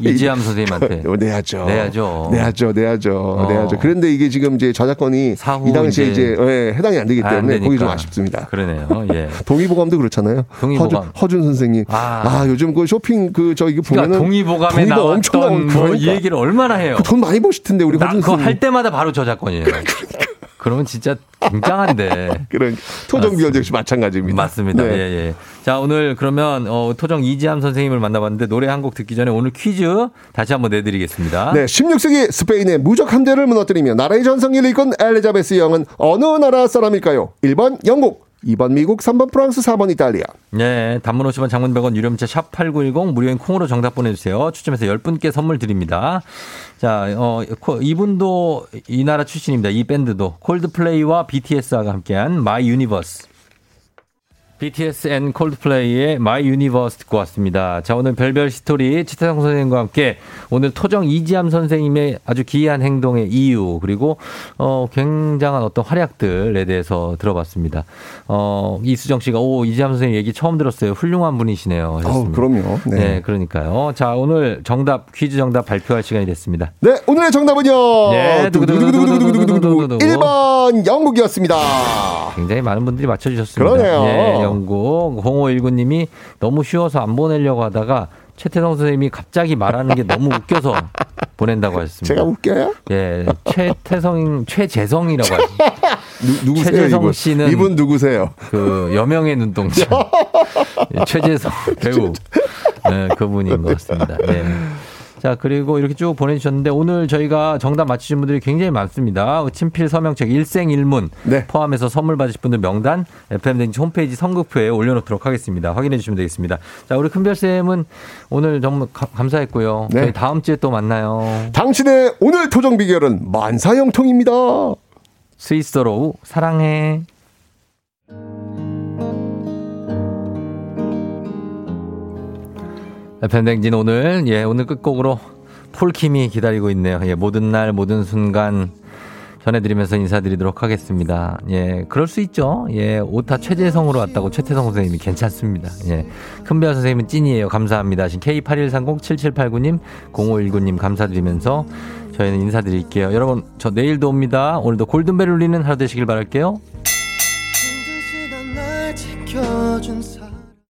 이지함 선생님한테 내야죠. 내야죠. 내야죠. 내야죠. 어. 내야죠. 그런데 이게 지금 이제 저작권이 이 당시에 이제, 이제 예, 해당이 안 되기 때문에 안 거기 좀 아쉽습니다. 그러네요. 예. 동의보감도 그렇잖아요. 동의보감. 허준, 허준 선생님. 아. 아 요즘 그 쇼핑 그 저 이게 보면은 그러니까 동의보감에 나왔던 뭐 그러니까. 이 얘기를 얼마나 해요. 그 돈 많이 버실 텐데 우리 허준 선생님. 그거 할 때마다 바로 저작권이에요. 그러면 진짜 굉장한데. 그런 토정 비결 역시 마찬가지입니다. 맞습니다. 네. 예, 예. 자, 오늘 그러면 어, 토정 이지함 선생님을 만나봤는데 노래 한 곡 듣기 전에 오늘 퀴즈 다시 한번 내드리겠습니다. 네, 십육 세기 스페인의 무적 함대를 무너뜨리며 나라의 전성기를 이끈 엘리자베스 여왕은 어느 나라 사람일까요? 일 번 영국, 이 번 미국, 삼 번 프랑스, 사 번 이탈리아. 네, 단문 오십 원, 장문 백 원, 유료 문자 샵 팔구일공 무료인 콩으로 정답 보내주세요. 추첨해서 열 분께 선물 드립니다. 자, 어, 이분도 이 나라 출신입니다. 이 밴드도 콜드플레이와 비티에스와 함께한 마이 유니버스. 비티에스 앤 콜드플레이의 마이 유니버스 듣고 왔습니다. 자, 오늘 별별 스토리 최태성 선생님과 함께 오늘 토정 이지함 선생님의 아주 기이한 행동의 이유 그리고 어, 굉장한 어떤 활약들에 대해서 들어봤습니다. 어, 이수정 씨가 오 이지함 선생님 얘기 처음 들었어요. 훌륭한 분이시네요. 어, 그럼요. 네. 네, 그러니까요. 자, 오늘 정답 퀴즈 정답 발표할 시간이 됐습니다. 네, 오늘의 정답은요. 네, 두구두구두구두구두구두구두구 일 번 영국이었습니다. 굉장히 많은 분들이 맞춰주셨습니다. 그러네요. 네, 영국 공오일구 님이 너무 쉬워서 안 보내려고 하다가 최태성 선생님이 갑자기 말하는 게 너무 웃겨서 보낸다고 하셨습니다. 제가 웃겨요? 예, 최태성 최재성이라고 하셨습니다. 누구세요? 최재성 이분? 씨는 이분 누구세요? 그 여명의 눈동자 최재성 배우 네, 그분인 것 같습니다. 네. 자, 그리고 이렇게 쭉 보내주셨는데 오늘 저희가 정답 맞히신 분들이 굉장히 많습니다. 친필 서명책 일생일문 네. 포함해서 선물 받으실 분들 명단 에프엠댕지 홈페이지 선곡표에 올려놓도록 하겠습니다. 확인해 주시면 되겠습니다. 자, 우리 큰별쌤은 오늘 정말 가, 감사했고요. 네. 저희 다음 주에 또 만나요. 당신의 오늘 토정 비결은 만사형통입니다. 스위스로 사랑해. 팬댕진 오늘 예 오늘 끝곡으로 폴킴이 기다리고 있네요. 예 모든 날 모든 순간 전해드리면서 인사드리도록 하겠습니다. 예 그럴 수 있죠. 예 오타 최재성으로 왔다고 최태성 선생님이 괜찮습니다. 예 큰별 선생님은 찐이에요. 감사합니다. 지금 케이 팔일삼공 칠칠팔구 님 공오일구 님 감사드리면서 저희는 인사드릴게요. 여러분 저 내일도 옵니다. 오늘도 골든벨 울리는 하루 되시길 바랄게요.